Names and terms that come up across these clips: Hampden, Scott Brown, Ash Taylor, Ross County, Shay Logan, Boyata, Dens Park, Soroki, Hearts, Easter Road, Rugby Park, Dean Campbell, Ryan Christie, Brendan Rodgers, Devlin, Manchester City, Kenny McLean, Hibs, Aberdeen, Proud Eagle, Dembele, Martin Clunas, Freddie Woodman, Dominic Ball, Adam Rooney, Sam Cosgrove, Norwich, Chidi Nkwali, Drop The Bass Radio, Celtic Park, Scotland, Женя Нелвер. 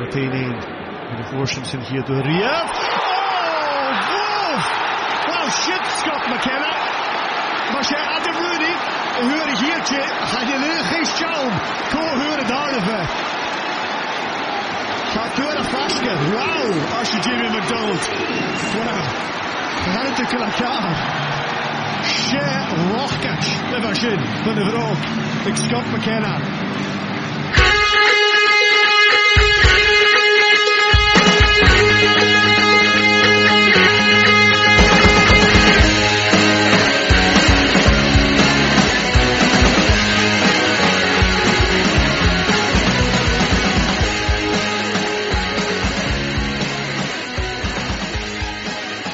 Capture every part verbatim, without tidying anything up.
retaining Washington here to Ria. Oh, whoa! Well, shit, Scott McKenna. Maar zij had hem nu niet. We horen hiertje. Ga je nu geen schaam. Kom, horen daar even. Gaat door de vaske. Wauw, als je Jimmy McDonald. Wauw. Ruimte klaar. Shit, rochkatsch. De machine van de vrouw. Ik Scott McKenna.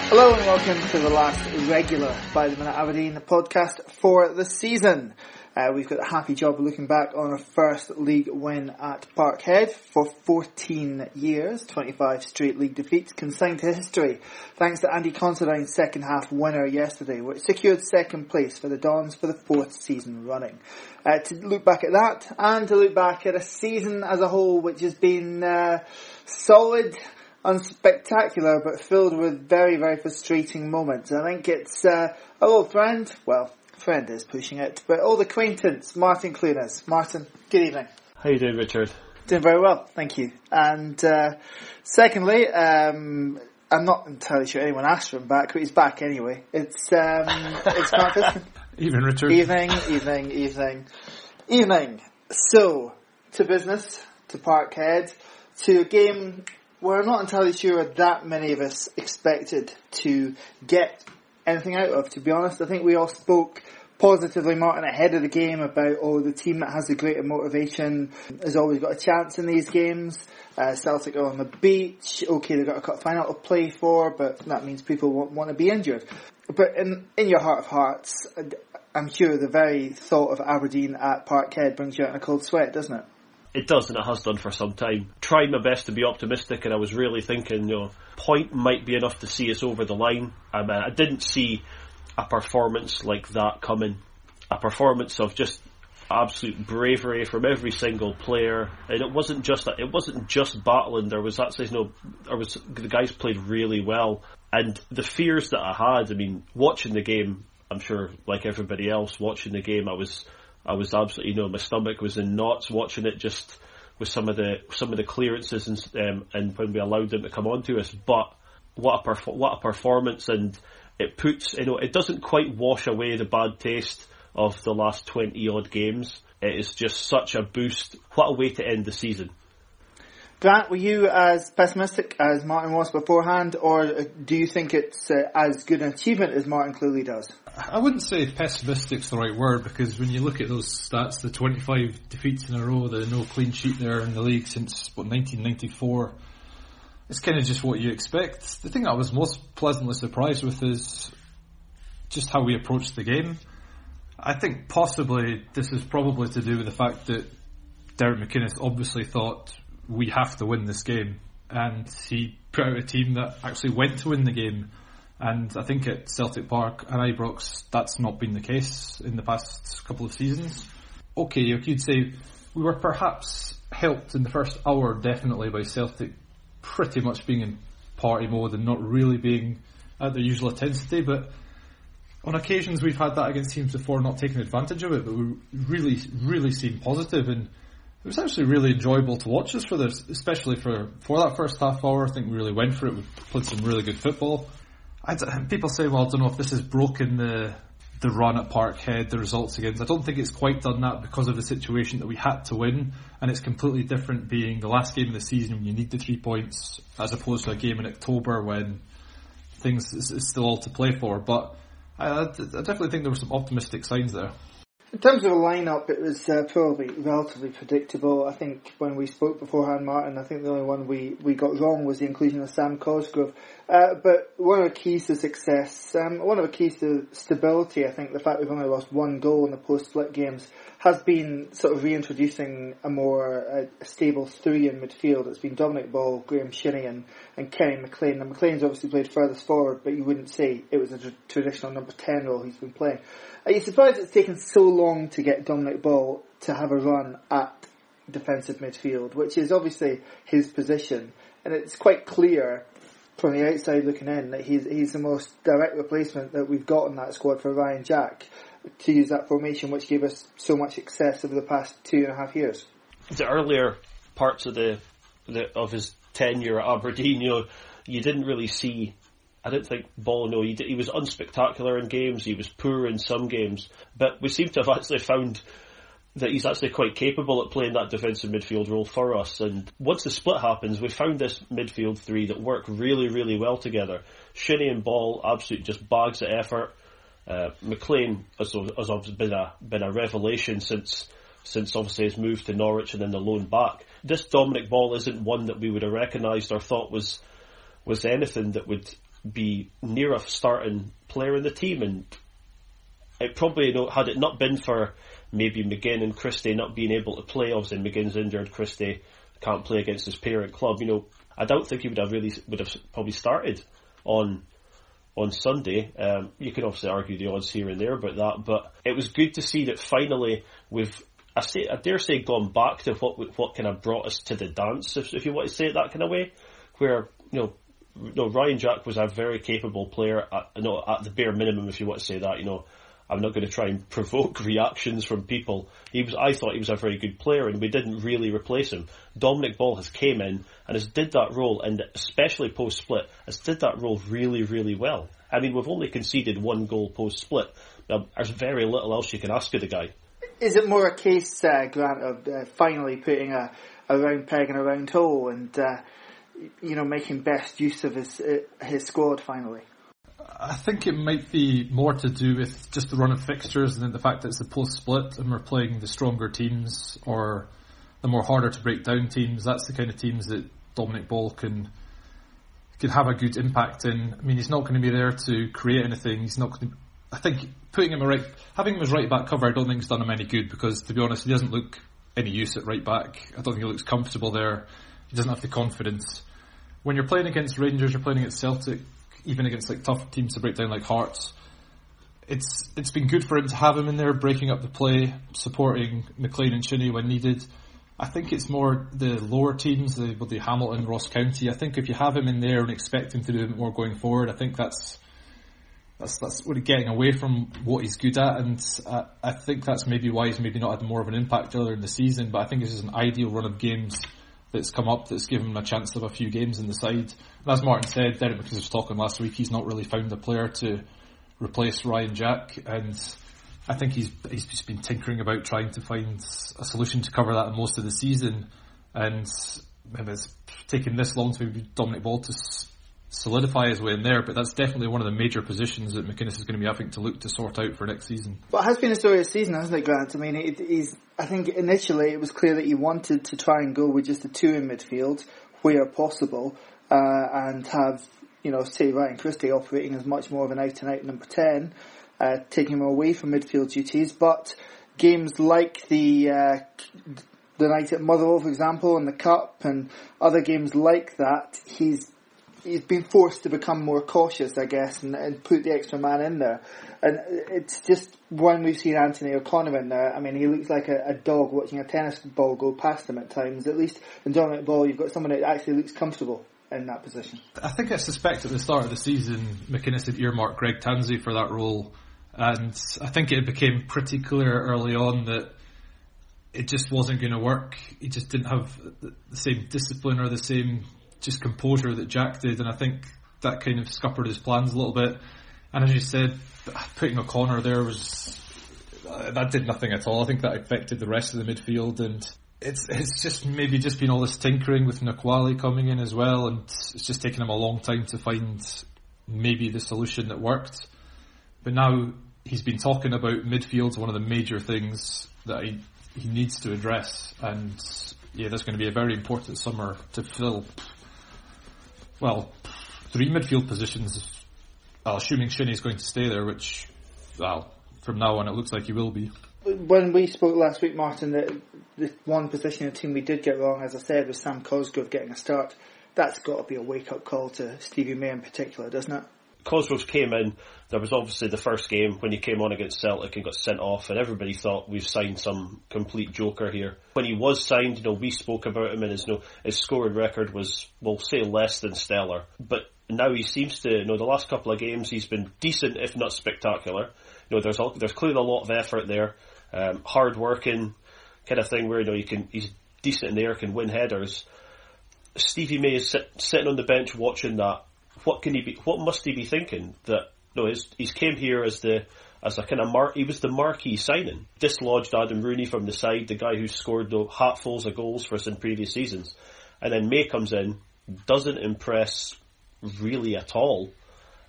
Hello and welcome to the last regular By the Minute Aberdeen podcast for the season. Uh, we've got a happy job looking back on our first league win at Parkhead for fourteen years, twenty-five straight league defeats consigned to history, thanks to Andy Considine's second half winner yesterday, which secured second place for the Dons for the fourth season running. Uh, to look back at that, and to look back at a season as a whole which has been uh, solid, unspectacular, but filled with very, very frustrating moments. I think it's uh, a little friend, well... friend is pushing it, but old acquaintance Martin Clunas. Martin, good evening. How you doing, Richard? Doing very well, thank you. And uh, secondly, um, I'm not entirely sure anyone asked for him back, but he's back anyway. It's um, it's Martin. Evening, Richard. Evening, evening, evening, evening. So to business, to Parkhead, to a game where I'm not entirely sure that many of us expected to get anything out of, to be honest. I think we all spoke positively, Martin, ahead of the game about, oh, the team that has the greater motivation has always got a chance in these games. Uh, Celtic are on the beach. Okay, they've got a cup final to play for, but that means people won't want to be injured. But in in your heart of hearts, I'm sure the very thought of Aberdeen at Parkhead brings you out in a cold sweat, doesn't it? It does, and it has done for some time. Tried my best to be optimistic, and I was really thinking, you know, point might be enough to see us over the line. I mean, I didn't see a performance like that coming. A performance of just absolute bravery from every single player, and it wasn't just that. It wasn't just battling. There was actually, you know, there was the guys played really well, and the fears that I had. I mean, watching the game, I'm sure, like everybody else, watching the game, I was. I was absolutely, you know, my stomach was in knots watching it, just with some of the some of the clearances and um, and when we allowed them to come on to us. But what a perf- what a performance! And it puts, you know, it doesn't quite wash away the bad taste of the last twenty odd games. It is just such a boost. What a way to end the season. Grant, were you as pessimistic as Martin was beforehand, or do you think it's uh, as good an achievement as Martin clearly does? I wouldn't say pessimistic's the right word, because when you look at those stats, the twenty-five defeats in a row, the no clean sheet there in the league since, what, nineteen ninety-four, it's kind of just what you expect. The thing I was most pleasantly surprised with is just how we approached the game. I think possibly this is probably to do with the fact that Derek McInnes obviously thought we have to win this game, and he put out a team that actually went to win the game. And I think at Celtic Park and Ibrox that's not been the case in the past couple of seasons. Okay, you could say we were perhaps helped in the first hour definitely by Celtic pretty much being in party mode and not really being at their usual intensity, but on occasions we've had that against teams before, not taking advantage of it, but we really, really seemed positive, and it was actually really enjoyable to watch us for this, especially for, for that first half hour. I think we really went for it. We played some really good football. I people say, well, I don't know if this has broken the the run at Parkhead, the results against. I don't think it's quite done that because of the situation that we had to win, and it's completely different being the last game of the season when you need the three points as opposed to a game in October when things is, is still all to play for. But I, I definitely think there were some optimistic signs there. In terms of the lineup, it was uh, probably relatively predictable. I think when we spoke beforehand, Martin, I think the only one we, we got wrong was the inclusion of Sam Cosgrove. Uh, but one of the keys to success, um, one of the keys to stability, I think the fact we've only lost one goal in the post-split games has been sort of reintroducing a more uh, stable three in midfield. It's been Dominic Ball, Graeme Shinnie and, and Kenny McLean. Now, McLean's obviously played furthest forward, but you wouldn't say it was a tr- traditional number ten role he's been playing. Are you surprised it's taken so long to get Dominic Ball to have a run at defensive midfield, which is obviously his position, and it's quite clear from the outside looking in that he's he's the most direct replacement that we've got in that squad for Ryan Jack, to use that formation which gave us so much success over the past two and a half years. The earlier parts of the, the of his tenure at Aberdeen, you know, you didn't really see. I didn't think Ball. No, he, did, he was unspectacular in games. He was poor in some games, but we seem to have actually found that he's actually quite capable at playing that defensive midfield role for us. And once the split happens, we found this midfield three that work really, really well together. Shinnie and Ball absolutely just bags of effort. Uh, McLean has, has been a been a revelation since since obviously his move to Norwich and then the loan back. This Dominic Ball isn't one that we would have recognised or thought was was anything that would be near a starting player in the team. And it probably, you know, had it not been for maybe McGinn and Christie not being able to play, obviously McGinn's injured, Christie can't play against his parent club, you know, I don't think he would have really would have probably started on on Sunday. Um, you can obviously argue the odds here and there about that, but it was good to see that finally we've, I say, I dare say, gone back to what what kind of brought us to the dance, if, if you want to say it that kind of way, where, you know, you know Ryan Jack was a very capable player at, you know, at the bare minimum, if you want to say that. You know, I'm not going to try and provoke reactions from people. He was, I thought he was a very good player, and we didn't really replace him. Dominic Ball has came in and has did that role, and especially post-split, has did that role really, really well. I mean, we've only conceded one goal post-split. Now, there's very little else you can ask of the guy. Is it more a case, uh, Grant, of uh, finally putting a, a round peg in a round hole and, uh, you know, making best use of his uh, his squad finally? I think it might be more to do with just the run of fixtures and the fact that it's the post-split and we're playing the stronger teams or the more harder to break down teams. That's the kind of teams that Dominic Ball can can have a good impact in. I mean, he's not going to be there to create anything. He's not going to, I think putting him a right, having him as right back cover, I don't think has done him any good because, to be honest, he doesn't look any use at right back. I don't think he looks comfortable there. He doesn't have the confidence. When you're playing against Rangers, you're playing against Celtic, even against like tough teams to break down like Hearts, it's it's been good for him to have him in there, breaking up the play, supporting McLean and Shinnie when needed. I think it's more the lower teams, the, the Hamilton, Ross County. I think if you have him in there and expect him to do a bit more going forward, I think that's that's that's really getting away from what he's good at, and I, I think that's maybe why he's maybe not had more of an impact earlier in the season. But I think this is an ideal run of games that's come up that's given him a chance to have a few games in the side. And as Martin said, Derek McInnes was talking last week, he's not really found a player to replace Ryan Jack, and I think he's he's just been tinkering about trying to find a solution to cover that in most of the season, and it's taken this long to Dominic Ball to solidify his way in there, but that's definitely one of the major positions that McInnes is going to be having to look to sort out for next season. Well, it has been a story of season, hasn't it, Grant? I mean, it, he's, I think initially it was clear that he wanted to try and go with just the two in midfield where possible, uh, and have, you know, say Ryan Christie operating as much more of an out-and-out number ten, uh, taking him away from midfield duties. But games like the uh, the night at Motherwell, for example, and the Cup and other games like that, he's he's been forced to become more cautious, I guess, and, and put the extra man in there. And it's just when we've seen Anthony O'Connor in there, I mean, he looks like a, a dog watching a tennis ball go past him at times. At least in Dominic Ball, you've got someone that actually looks comfortable in that position. I think I suspect at the start of the season, McInnes had earmarked Greg Tansey for that role. And I think it became pretty clear early on that it just wasn't going to work. He just didn't have the same discipline or the same just composure that Jack did, and I think that kind of scuppered his plans a little bit. And as you said, putting O'Connor there was that did nothing at all. I think that affected the rest of the midfield, and it's it's just maybe just been all this tinkering with Nkwali coming in as well, and it's just taken him a long time to find maybe the solution that worked. But now he's been talking about midfield, one of the major things that he, he needs to address, and yeah, that's going to be a very important summer to fill. Well, three midfield positions, well, assuming Shinnie's going to stay there, which, well, from now on it looks like he will be. When we spoke last week, Martin, the, the one position in the team we did get wrong, as I said, was Sam Cosgrove getting a start. That's got to be a wake-up call to Stevie May in particular, doesn't it? Cosgrove came in, there was obviously the first game when he came on against Celtic and got sent off, and everybody thought we've signed some complete joker here. When he was signed, you know, we spoke about him, and his, you know, his scoring record was, we'll say, less than stellar. But now he seems to, you know, the last couple of games he's been decent, if not spectacular. You know, there's there's clearly a lot of effort there, um, hard working kind of thing where, you know, you can he's decent in the air, can win headers. Stevie May is sit, sitting on the bench watching that. What can he be? What must he be thinking? That no, he's, he's came here as the as a kind of mar, he was the marquee signing. Dislodged Adam Rooney from the side, the guy who scored no hatfuls of goals for us in previous seasons, and then May comes in, doesn't impress really at all,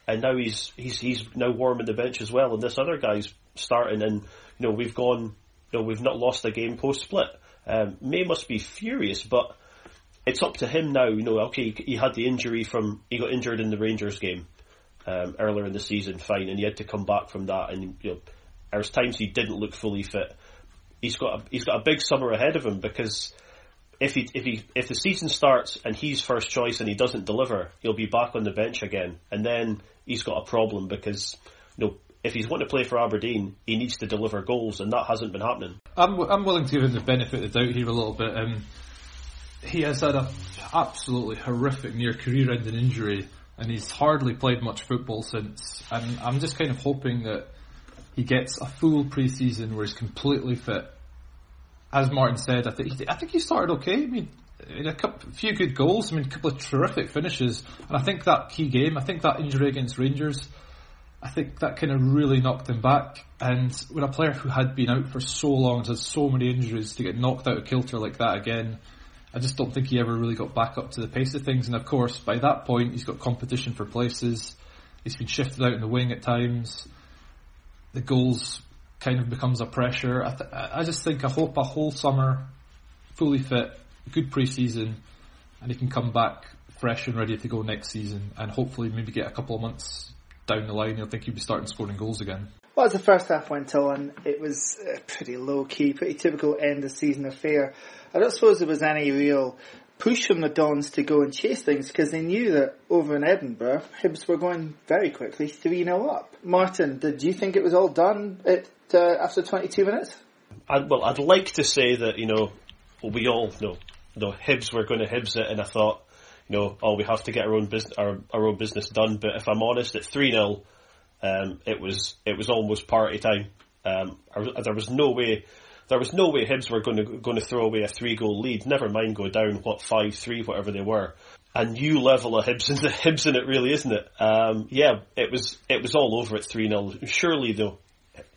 and now he's he's he's now warming the bench as well, and this other guy's starting, and you know we've gone, you know we've not lost a game post split. Um, May must be furious, but it's up to him now. You know, okay, he had the injury from, he got injured in the Rangers game um, earlier in the season, fine, and he had to come back from that. And you know, there was times he didn't look fully fit. He's got a, he's got a big summer ahead of him, because if he if he if the season starts and he's first choice and he doesn't deliver, he'll be back on the bench again, and then he's got a problem, because you know, if he's wanting to play for Aberdeen, he needs to deliver goals, and that hasn't been happening. I'm I'm willing to give him the benefit of the doubt here a little bit. Um... He has had an absolutely horrific near career-ending injury, and he's hardly played much football since. And I'm just kind of hoping that he gets a full pre-season where he's completely fit. As Martin said, I think he, I think he started okay. I mean, in a couple, few good goals. I mean, a couple of terrific finishes, and I think that key game, I think that injury against Rangers, I think that kind of really knocked him back. And with a player who had been out for so long and had so many injuries, to get knocked out of kilter like that again, I just don't think he ever really got back up to the pace of things. And of course, by that point, he's got competition for places. He's been shifted out in the wing at times. The goals kind of becomes a pressure. I, th- I just think I hope a whole summer, fully fit, good pre-season, and he can come back fresh and ready to go next season. And hopefully maybe get a couple of months down the line, he'll think he'll be starting scoring goals again. Well, as the first half went on, it was a pretty low-key, pretty typical end-of-season affair. I don't suppose there was any real push from the Dons to go and chase things, because they knew that over in Edinburgh, Hibs were going very quickly three nil up. Martin, did you think it was all done at, uh, after twenty-two minutes? I'd, well, I'd like to say that, you know, we all know, you know, Hibs were going to Hibs it, and I thought, you know, oh, we have to get our own business, our, our own business done. But if I'm honest, at three nil, um, it was it was almost party time. Um, I, there was no way, there was no way Hibs were going to going to throw away a three goal lead. Never mind go down what five three, whatever they were. A new level of Hibs in the Hibs in it, really, isn't it? Um, yeah, it was it was all over at three nil. Surely though,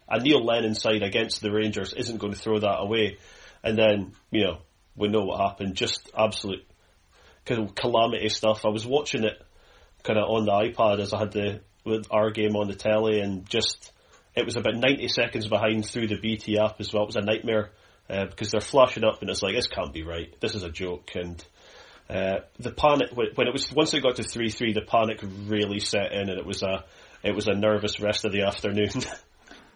a Neil Lennon side against the Rangers isn't going to throw that away. And then, you know, we know what happened. Just absolute kind of calamity stuff. I was watching it kind of on the iPad as I had the with our game on the telly, and just it was about ninety seconds behind through the B T app as well. It was a nightmare, uh, because they're flashing up and it's like, this can't be right, this is a joke. And uh, the panic when it was once it got to three three, the panic really set in, and it was a it was a nervous rest of the afternoon.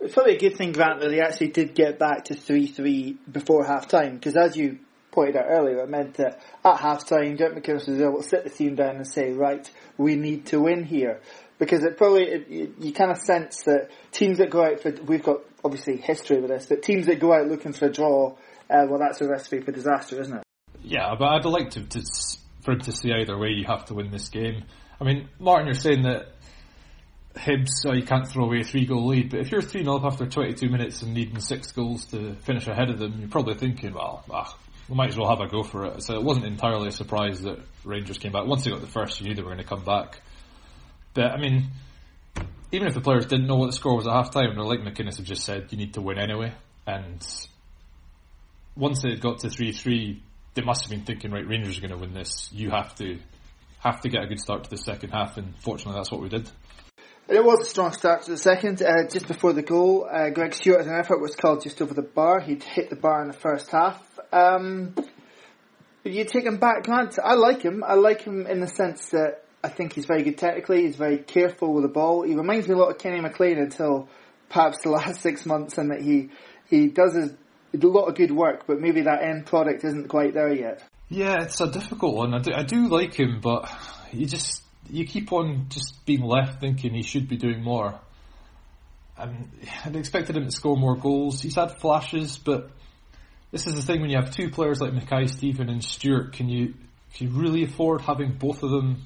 It's probably a good thing, Grant, that they actually did get back to three three before half time, because as you pointed out earlier, it meant that at half time Derek McInnes was able to sit the team down and say, right, we need to win here, because it probably it, you kind of sense that teams that go out for, we've got obviously history with this, but teams that go out looking for a draw, uh, well, that's a recipe for disaster, isn't it? Yeah, but I'd like to, to for him to say either way you have to win this game. I mean, Martin, you're saying that Hibs, oh, you can't throw away a three goal lead, but if you're three nil up after twenty-two minutes and needing six goals to finish ahead of them, you're probably thinking, well, ah, we might as well have a go for it. So it wasn't entirely a surprise that Rangers came back. Once they got the first, you knew they were going to come back. But, I mean, even if the players didn't know what the score was at half-time, like McInnes had just said, you need to win anyway. And once they got to three three, they must have been thinking, right, Rangers are going to win this. You have to have to get a good start to the second half, and fortunately that's what we did. It was a strong start to the second. Uh, just before the goal, uh, Greg Stewart, as an effort, was called just over the bar. He'd hit the bar in the first half. Um, but you take him back, Grant. I like him. I like him in the sense that I think he's very good technically. He's very careful with the ball. He reminds me a lot of Kenny McLean until perhaps the last six months, and that he he does his, a lot of good work, but maybe that end product isn't quite there yet. Yeah, it's a difficult one. I do, I do like him, but he just you keep on just being left thinking he should be doing more. And I'd expected him to score more goals. He's had flashes, but this is the thing when you have two players like Mackay-Steven and Stewart, can you can you really afford having both of them,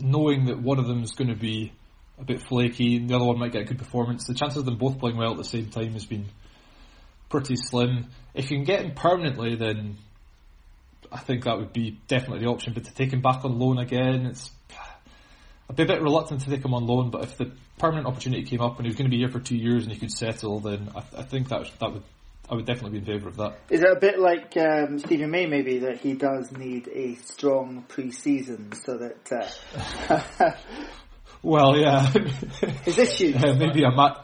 knowing that one of them is going to be a bit flaky and the other one might get a good performance? The chances of them both playing well at the same time has been pretty slim. If you can get him permanently, then I think that would be definitely the option. But to take him back on loan again, it's I'd be a bit reluctant to take him on loan, but if the permanent opportunity came up and he was going to be here for two years and he could settle, then I, I think that that would I would definitely be in favour of that. Is it a bit like um, Stevie May, maybe, that he does need a strong pre-season so that... Uh, well, yeah. Is this huge? Yeah, maybe a, ma-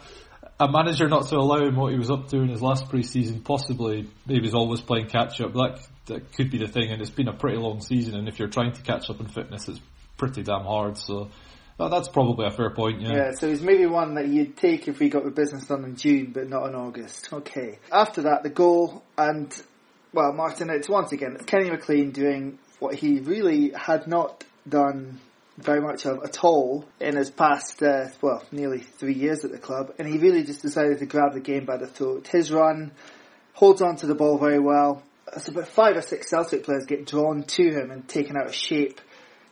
a manager not to allow him what he was up to in his last pre-season, possibly. Maybe he's always playing catch-up. That, that could be the thing, and it's been a pretty long season, and if you're trying to catch up in fitness, it's pretty damn hard, so that, that's probably a fair point. Yeah. Yeah, so he's maybe one that you'd take if we got the business done in June, but not in August. Okay. After that, the goal, and well, Martin, it's once again it's Kenny McLean doing what he really had not done very much of at all in his past, uh, well, nearly three years at the club, and he really just decided to grab the game by the throat. His run holds on to the ball very well. It's about five or six Celtic players get drawn to him and taken out of shape.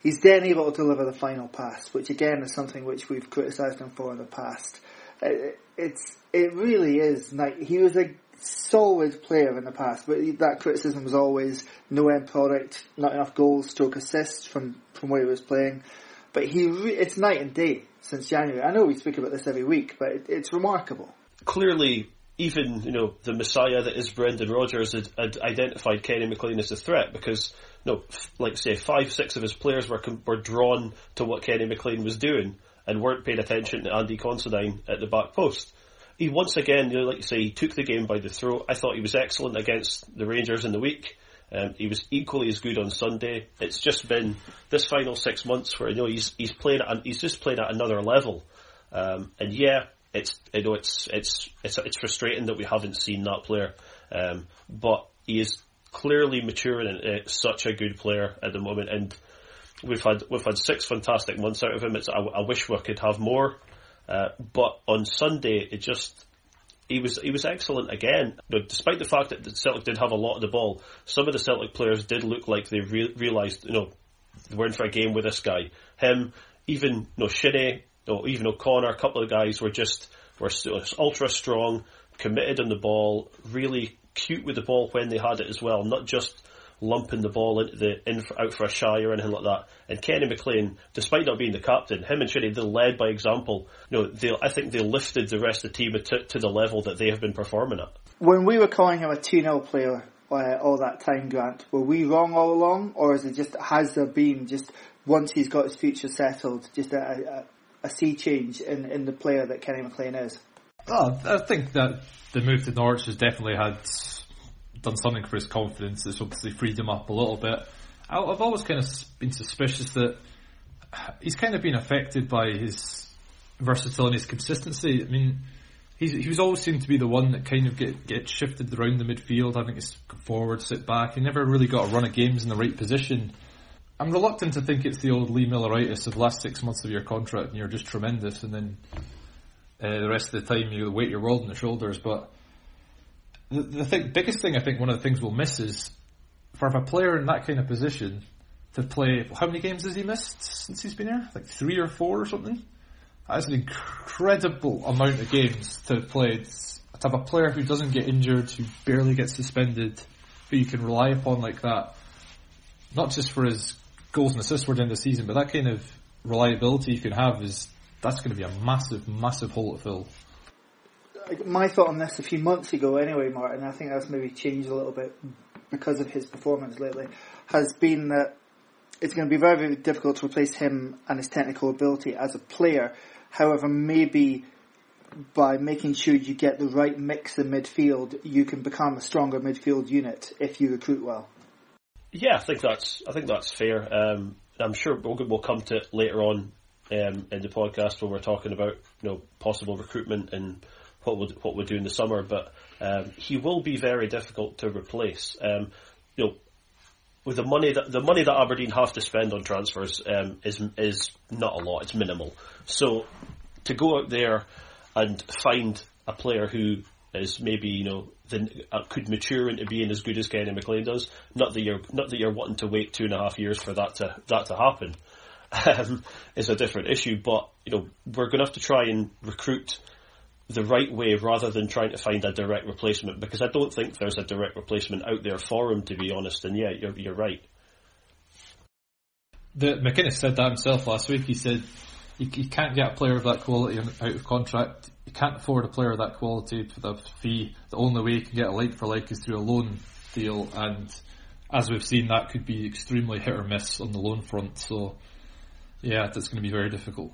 He's then able to deliver the final pass, which again is something which we've criticised him for in the past. It, it's it really is like he was a solid player in the past, but that criticism was always no end product, not enough goals, stroke assists from, from where he was playing. But he re- it's night and day since January. I know we speak about this every week, but it, it's remarkable. Clearly, even you know the messiah that is Brendan Rodgers had, had identified Kenny McLean as a threat because. No, like say, five, six of his players were were drawn to what Kenny McLean was doing and weren't paying attention to Andy Considine at the back post. He once again, you know, like you say, he took the game by the throat. I thought he was excellent against the Rangers in the week. Um, he was equally as good on Sunday. It's just been this final six months where you know he's he's playing at he's just playing at another level. Um, and yeah, it's you know it's it's it's it's frustrating that we haven't seen that player, um, but he is. Clearly maturing and uh, such a good player at the moment, and we've had we've had six fantastic months out of him. It's I, I wish we could have more, uh, but on Sunday it just he was he was excellent again. You know, despite the fact that the Celtic did have a lot of the ball, some of the Celtic players did look like they re- realised you know we're in for a game with this guy. Him, even you know, Shinnie, you know, even O'Connor, a couple of guys were just were ultra strong, committed on the ball, really. Cute with the ball when they had it as well, not just lumping the ball into the in for, out for a shy or anything like that. And Kenny McLean, despite not being the captain, him and Chidi, they led by example. You know, they, I think they lifted the rest of the team to, to the level that they have been performing at. When we were calling him a two nil player uh, all that time, Grant, were we wrong all along, or is it just has there been just once he's got his future settled, just a, a, a sea change in, in the player that Kenny McLean is? Oh, I think that the move to Norwich has definitely had done something for his confidence. It's obviously freed him up a little bit. I've always kind of been suspicious that he's kind of been affected by his versatility and his consistency. I mean, he's, he was always seemed to be the one that kind of get, get shifted around the midfield, having to forward, sit back. He never really got a run of games in the right position. I'm reluctant to think it's the old Lee Milleritis of last six months of your contract and you're just tremendous and then... Uh, the rest of the time you weight your world on the shoulders, but the, the thing, biggest thing I think one of the things we'll miss is for a player in that kind of position to play, how many games has he missed since he's been here? Like three or four or something? That's an incredible amount of games to play. It's, to have a player who doesn't get injured, who barely gets suspended, who you can rely upon like that, not just for his goals and assists for the end of the season, but that kind of reliability you can have is that's going to be a massive, massive hole to fill. My thought on this a few months ago anyway, Martin, I think that's maybe changed a little bit because of his performance lately, has been that it's going to be very, very difficult to replace him and his technical ability as a player. However, maybe by making sure you get the right mix in midfield, you can become a stronger midfield unit if you recruit well. Yeah, I think that's I think that's fair. Um, I'm sure we'll, we'll come to it later on Um, in the podcast when we're talking about you know possible recruitment and what we'll, what we'll do in the summer, but um, he will be very difficult to replace. Um, you know, with the money that the money that Aberdeen have to spend on transfers um, is is not a lot. It's minimal. So to go out there and find a player who is maybe you know the, uh, could mature into being as good as Kenny McLean does. Not that you're not that you're wanting to wait two and a half years for that to that to happen. Um, is a different issue, but you know we're going to have to try and recruit the right way rather than trying to find a direct replacement, because I don't think there's a direct replacement out there for him, to be honest. And yeah, you're you're right. The, McInnes said that himself last week. He said you, you can't get a player of that quality out of contract. You can't afford a player of that quality for the fee. The only way you can get a like for like is through a loan deal, and as we've seen, that could be extremely hit or miss on the loan front. So. Yeah, that's going to be very difficult.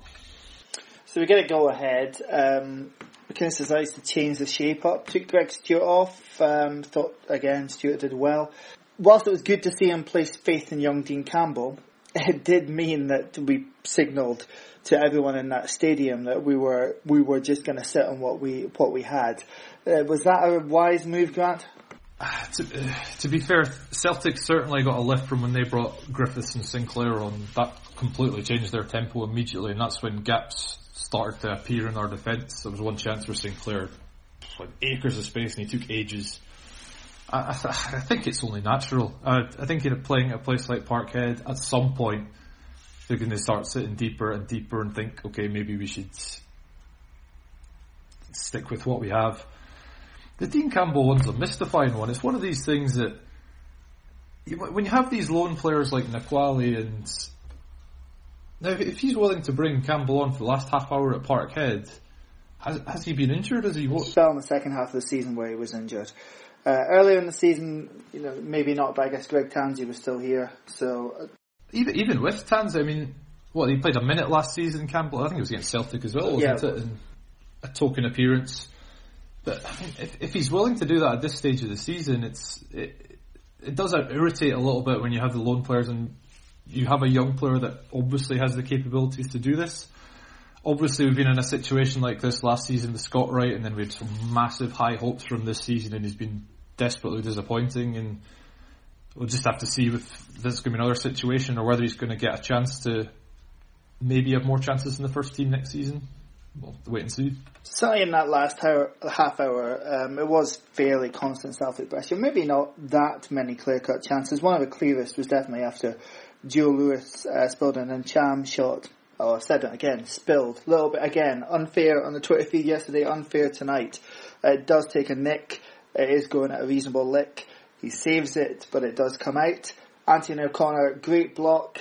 So we get a go ahead. Um, McInnes decides to change the shape up. Took Greg Stewart off. Um, thought, again, Stewart did well. Whilst it was good to see him place faith in young Dean Campbell, it did mean that we signalled to everyone in that stadium that we were we were just going to sit on what we what we had. Uh, was that a wise move, Grant? Uh, to, uh, to be fair, Celtic certainly got a lift from when they brought Griffiths and Sinclair on. That completely changed their tempo immediately, and that's when gaps started to appear in our defence. There was one chance for Sinclair, like acres of space, and he took ages. I, I, th- I think it's only natural. I, I think in playing at a place like Parkhead, at some point they're going to start sitting deeper and deeper and think, okay, maybe we should stick with what we have. The Dean Campbell one's a mystifying one. It's one of these things that you, when you have these lone players like Nkwali, and now if he's willing to bring Campbell on for the last half hour at Parkhead, has, has he been injured? Has he? He fell in the second half of the season where he was injured. Uh, earlier in the season, you know, maybe not, but I guess Greg Tansey was still here. So even even with Tansey, I mean, what, he played a minute last season, Campbell. I think it was against Celtic as well, wasn't yeah. it? And a token appearance. But I mean, if, if he's willing to do that at this stage of the season, it's it, it does irritate a little bit when you have the lone players and you have a young player that obviously has the capabilities to do this. Obviously, we've been in a situation like this last season with Scott Wright, and then we had some massive high hopes from this season, and he's been desperately disappointing. And we'll just have to see if this is going to be another situation or whether he's going to get a chance to maybe have more chances in the first team next season. We'll wait and see. Certainly in that last hour, half hour, um, it was fairly constant Celtic pressure. Maybe not that many clear-cut chances. One of the clearest was definitely after Joe Lewis uh, spilled an Encham shot. Oh, I said it again, spilled. A little bit, again, unfair on the Twitter feed yesterday, unfair tonight. Uh, it does take a nick. It is going at a reasonable lick. He saves it, but it does come out. Anthony O'Connor, great block.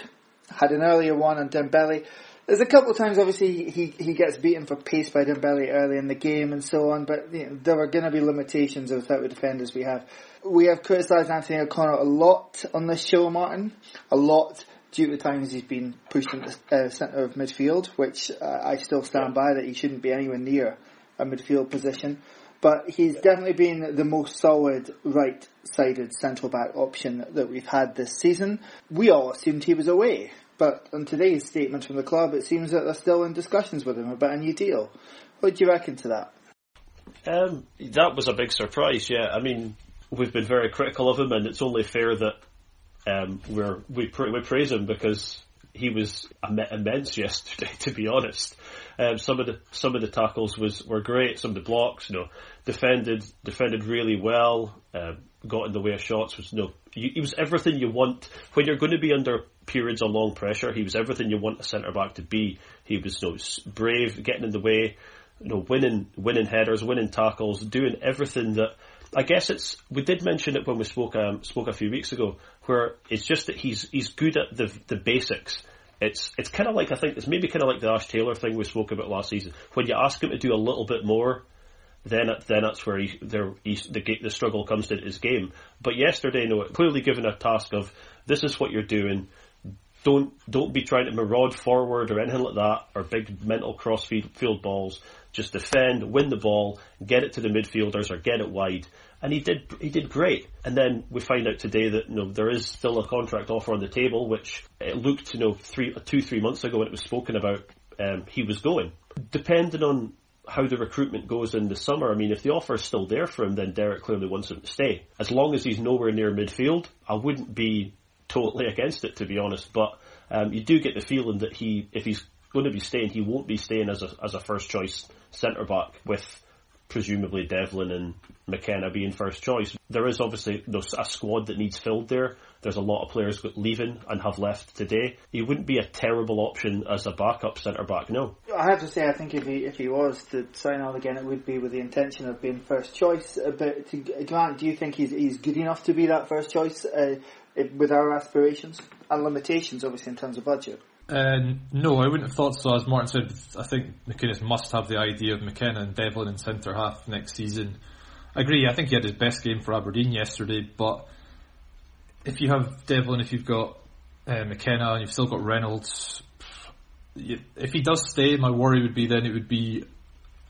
Had an earlier one on Dembele. There's a couple of times, obviously, he, he gets beaten for pace by Dembele early in the game and so on, but you know, there are going to be limitations of the type of defenders we have. We have criticised Anthony O'Connor a lot on this show, Martin, a lot, due to times he's been pushed into the uh, centre of midfield, which uh, I still stand by that he shouldn't be anywhere near a midfield position. But he's definitely been the most solid right-sided central-back option that we've had this season. We all assumed he was away. But on today's statement from the club, it seems that they're still in discussions with him about a new deal. What do you reckon to that? Um, that was a big surprise, yeah. I mean, we've been very critical of him, and it's only fair that um, we're, we, pra- we praise him because he was immense yesterday, to be honest. Um, some of the some of the tackles was were great. Some of the blocks, you know, defended defended really well. Um, got in the way of shots. Was no, you, he was everything you want when you're going to be under periods of long pressure. He was everything you want a centre back to be. He was you know, brave, getting in the way, you know, winning winning headers, winning tackles, doing everything that. I guess it's we did mention it when we spoke um, spoke a few weeks ago, where it's just that he's he's good at the the basics. It's it's kind of like I think it's maybe kind of like the Ash Taylor thing we spoke about last season. When you ask him to do a little bit more, then then that's where he, there, he, the the struggle comes into his game. But yesterday, no, clearly given a task of this is what you're doing. Don't don't be trying to maraud forward or anything like that, or big mental cross-field balls. Just defend, win the ball, get it to the midfielders, or get it wide. And he did he did great. And then we find out today that you know, there is still a contract offer on the table, which it looked you know three two three months ago when it was spoken about um, he was going. Depending on how the recruitment goes in the summer, I mean, if the offer is still there for him, then Derek clearly wants him to stay. As long as he's nowhere near midfield, I wouldn't be totally against it, to be honest. But um, you do get the feeling that he, if he's going to be staying, he won't be staying as a as a first choice centre back, with presumably Devlin and McKenna being first choice. There is obviously a squad that needs filled there. There's a lot of players leaving and have left today. He wouldn't be a terrible option as a backup centre-back, no. I have to say, I think if he if he was to sign on again, it would be with the intention of being first choice. But to, Grant, do you think he's he's good enough to be that first choice uh, with our aspirations and limitations, obviously, in terms of budget? Uh, no, I wouldn't have thought so. As Martin said, I think McInnes must have the idea of McKenna and Devlin in centre-half next season. I agree, I think he had his best game for Aberdeen yesterday, but if you have Devlin, if you've got uh, McKenna and you've still got Reynolds, you, if he does stay, my worry would be then it would be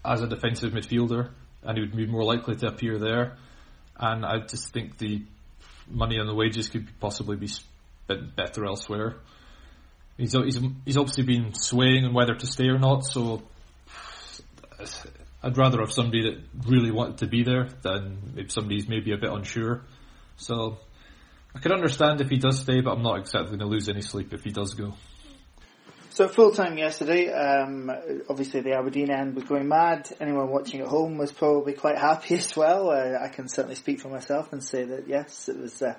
as a defensive midfielder, and he would be more likely to appear there. And I just think the money on the wages could possibly be spent better elsewhere. He's he's he's obviously been swaying on whether to stay or not, so I'd rather have somebody that really wanted to be there than if somebody's maybe a bit unsure. So I could understand if he does stay, but I'm not exactly going to lose any sleep if he does go. So full-time yesterday, um, obviously the Aberdeen end was going mad. Anyone watching at home was probably quite happy as well. Uh, I can certainly speak for myself and say that, yes, it was uh,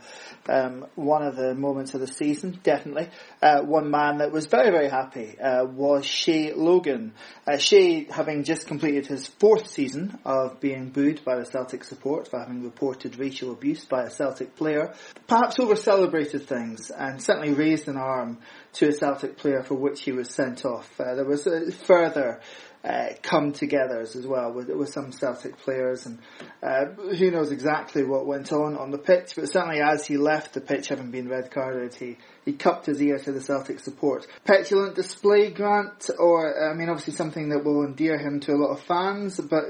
um, one of the moments of the season, definitely. Uh, one man that was very, very happy uh, was Shay Logan. Uh, Shay, having just completed his fourth season of being booed by the Celtic support for having reported racial abuse by a Celtic player, perhaps over-celebrated things and certainly raised an arm to a Celtic player for which he was sent off. Uh, there was uh, further uh, come-togethers as well with, with some Celtic players, and uh, who knows exactly what went on on the pitch, but certainly as he left the pitch, having been red-carded, he, he cupped his ear to the Celtic support. Petulant display, Grant, or, I mean, obviously something that will endear him to a lot of fans, but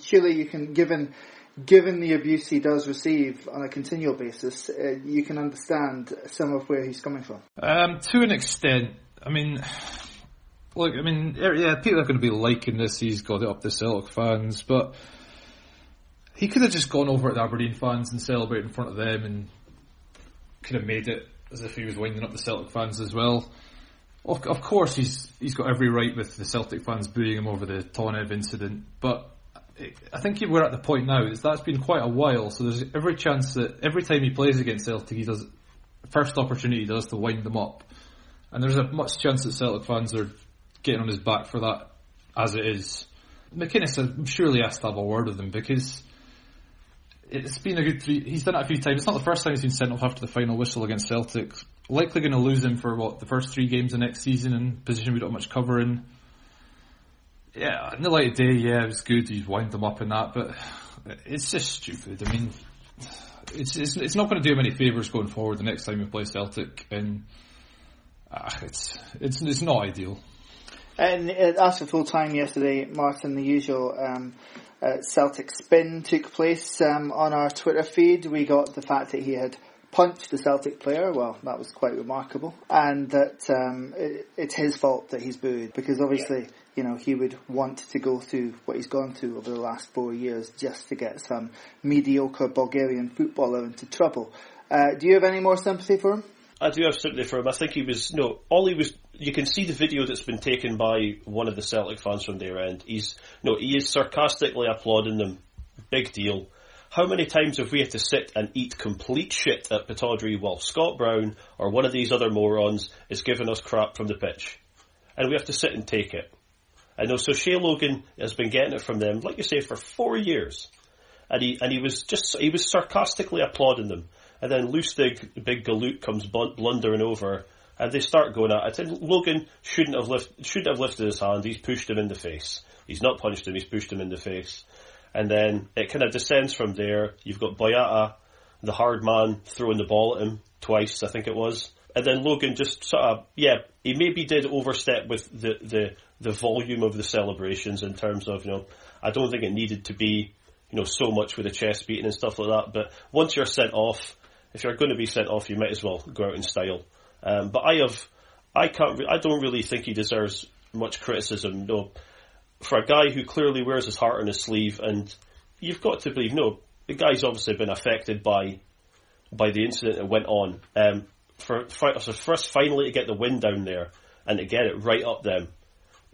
surely you can, given... Given the abuse he does receive on a continual basis, uh, you can understand some of where he's coming from. Um, to an extent, I mean, look, I mean, yeah, people are going to be liking this. He's got it up to Celtic fans, but he could have just gone over at the Aberdeen fans and celebrated in front of them, and could have made it as if he was winding up the Celtic fans as well. Of, of course, he's he's got every right with the Celtic fans booing him over the Tonev incident, but I think we're at the point now, is that's been quite a while, so there's every chance that every time he plays against Celtic, he does, first opportunity he does to wind them up. And there's a much chance that Celtic fans are getting on his back for that, as it is. McInnes surely has to have a word with him, because it's been a good three, he's done it a few times. It's not the first time he's been sent off after the final whistle against Celtic. Likely going to lose him for, what, the first three games of next season, in position we don't have much cover in. Yeah, in the light of day, yeah, it was good. He's wound them up in that, but it's just stupid. I mean, it's it's, it's not going to do him any favours going forward the next time we play Celtic, and uh, it's it's it's not ideal. And as for full time yesterday, Martin, the usual um, uh, Celtic spin took place um, on our Twitter feed. We got the fact that he had punched the Celtic player. Well, that was quite remarkable, and that um, it, it's his fault that he's booed, because obviously. Yeah. You know, he would want to go through what he's gone through over the last four years just to get some mediocre Bulgarian footballer into trouble. Uh, do you have any more sympathy for him? I do have sympathy for him. I think he was, no, all he was, you can see the video that's been taken by one of the Celtic fans from their end. He's, no, he is sarcastically applauding them. Big deal. How many times have we had to sit and eat complete shit at Pittodrie while Scott Brown or one of these other morons is giving us crap from the pitch? And we have to sit and take it. I know, so Shay Logan has been getting it from them, like you say, for four years. And he and he was just, he was sarcastically applauding them. And then Lustig, the big galoot, comes blundering over, and they start going at it. And Logan shouldn't have, lift, shouldn't have lifted his hand, he's pushed him in the face. He's not punched him, he's pushed him in the face. And then it kind of descends from there. You've got Boyata, the hard man, throwing the ball at him twice, I think it was. And then Logan just sort of, yeah, he maybe did overstep with the, the, the volume of the celebrations in terms of, you know, I don't think it needed to be, you know, so much with a chest beating and stuff like that. But once you're sent off, if you're going to be sent off, you might as well go out in style. Um, but I have, I can't, re- I don't really think he deserves much criticism, no, for a guy who clearly wears his heart on his sleeve. And you've got to believe, no, the guy's obviously been affected by, by the incident that went on. Um, for, for, for us finally to get the win down there and to get it right up them,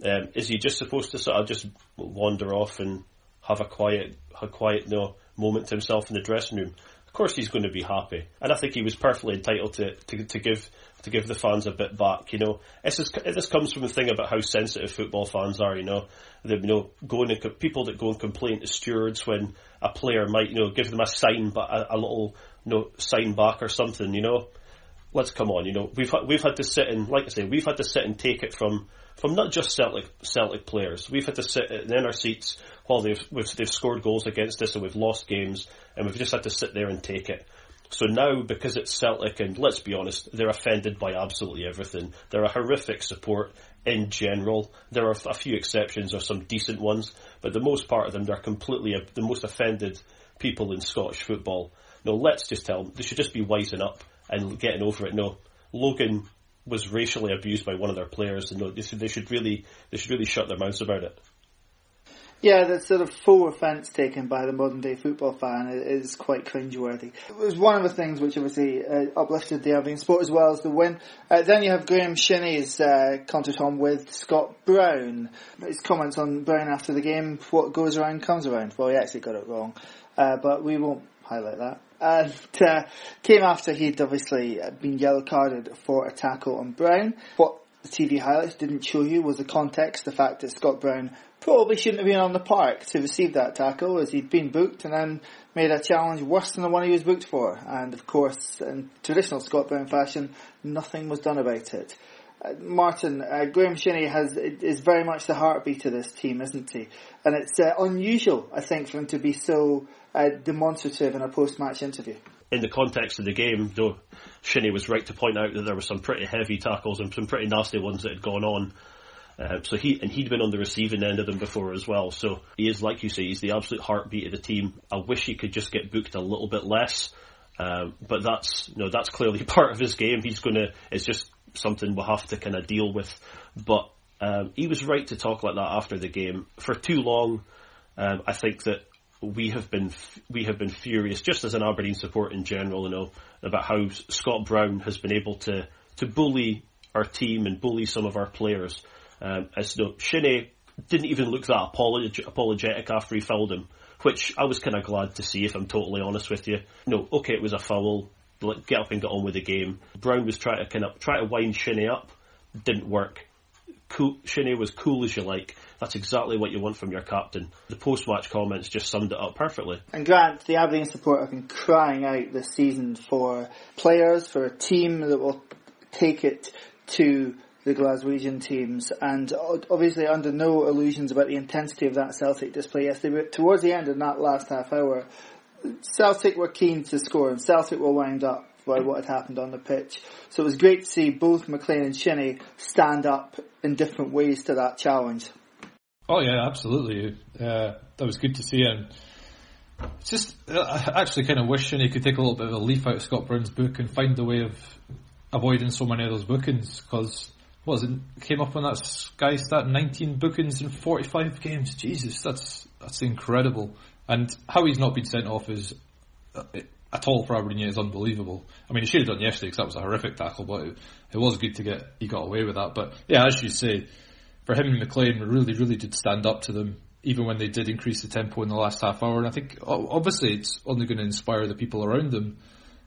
um, is he just supposed to sort of just wander off and have a quiet, a quiet you know, moment to himself in the dressing room? Of course he's going to be happy, and I think he was perfectly entitled to, to, to give to give the fans a bit back. You know, this is, this comes from the thing about how sensitive football fans are. You know, they, you know, going and, people that go and complain to stewards when a player might, you know, give them a sign, but a, a little, you know, sign back or something. You know, let's come on. You know, we've we've had to sit and, like I say, we've had to sit and take it from from not just Celtic Celtic players. We've had to sit in our seats while they've we've, they've scored goals against us and we've lost games, and we've just had to sit there and take it. So now, because it's Celtic, and let's be honest, they're offended by absolutely everything. They're a horrific support in general. There are a few exceptions or some decent ones, but the most part of them, they're completely the most offended people in Scottish football. No, let's just tell them, they should just be wising up and getting over it. No, Logan was racially abused by one of their players, and no, they should really they should really shut their mouths about it. Yeah, that sort of full offence taken by the modern-day football fan is quite cringeworthy. It was one of the things which obviously uh, uplifted the Aberdeen sport as well as the win. Uh, then you have Graeme Shinnie's uh, contretemps with Scott Brown. His comments on Brown after the game, what goes around comes around. Well, he actually got it wrong, uh, but we won't highlight that. And uh, came after he'd obviously been yellow-carded for a tackle on Brown. What the T V highlights didn't show you was the context, the fact that Scott Brown probably shouldn't have been on the park to receive that tackle, as he'd been booked and then made a challenge worse than the one he was booked for. And of course, in traditional Scott Brown fashion, nothing was done about it. Uh, Martin, uh, Graeme Shinnie has, is very much the heartbeat of this team, isn't he? And it's uh, unusual, I think, for him to be so uh, demonstrative in a post-match interview. In the context of the game, though, Shinnie was right to point out that there were some pretty heavy tackles and some pretty nasty ones that had gone on. Uh, so he and he'd been on the receiving end of them before as well. So he is, like you say, he's the absolute heartbeat of the team. I wish he could just get booked a little bit less, uh, but that's you know, that's clearly part of his game. He's gonna. It's just something we'll have to kind of deal with. But um, he was right to talk like that after the game. For too long, um, I think that. We have been we have been furious, just as an Aberdeen support in general, you know, about how Scott Brown has been able to, to bully our team and bully some of our players. Um, as you know, Shinnie didn't even look that apolog- apologetic after he fouled him, which I was kind of glad to see, if I'm totally honest with you. No, okay, it was a foul. Get up and get on with the game. Brown was trying to kind of try to wind Shinnie up, didn't work. Cool, Shinnie was cool as you like. That's exactly what you want from your captain. The post-match comments just summed it up perfectly. And Grant, the Aberdeen support have been crying out this season for players, for a team that will take it to the Glaswegian teams, and obviously under no illusions about the intensity of that Celtic display yesterday. Towards the end of that last half hour, Celtic were keen to score and Celtic were wound up by what had happened on the pitch. So it was great to see both McLean and Shinnie stand up in different ways to that challenge. Oh yeah, absolutely. Uh, that was good to see, and it's just I actually kind of wish Shinnie could take a little bit of a leaf out of Scott Brown's book and find a way of avoiding so many of those bookings, because was it came up on that Sky stat, nineteen bookings in forty-five games. Jesus, that's that's incredible. And how he's not been sent off is uh, it, at all for Aberdeen is unbelievable. I mean, he should have done yesterday because that was a horrific tackle, but it, it was good to get he got away with that. But yeah, as you say, for him and McLean, really, really did stand up to them, even when they did increase the tempo in the last half hour. And I think obviously it's only going to inspire the people around them.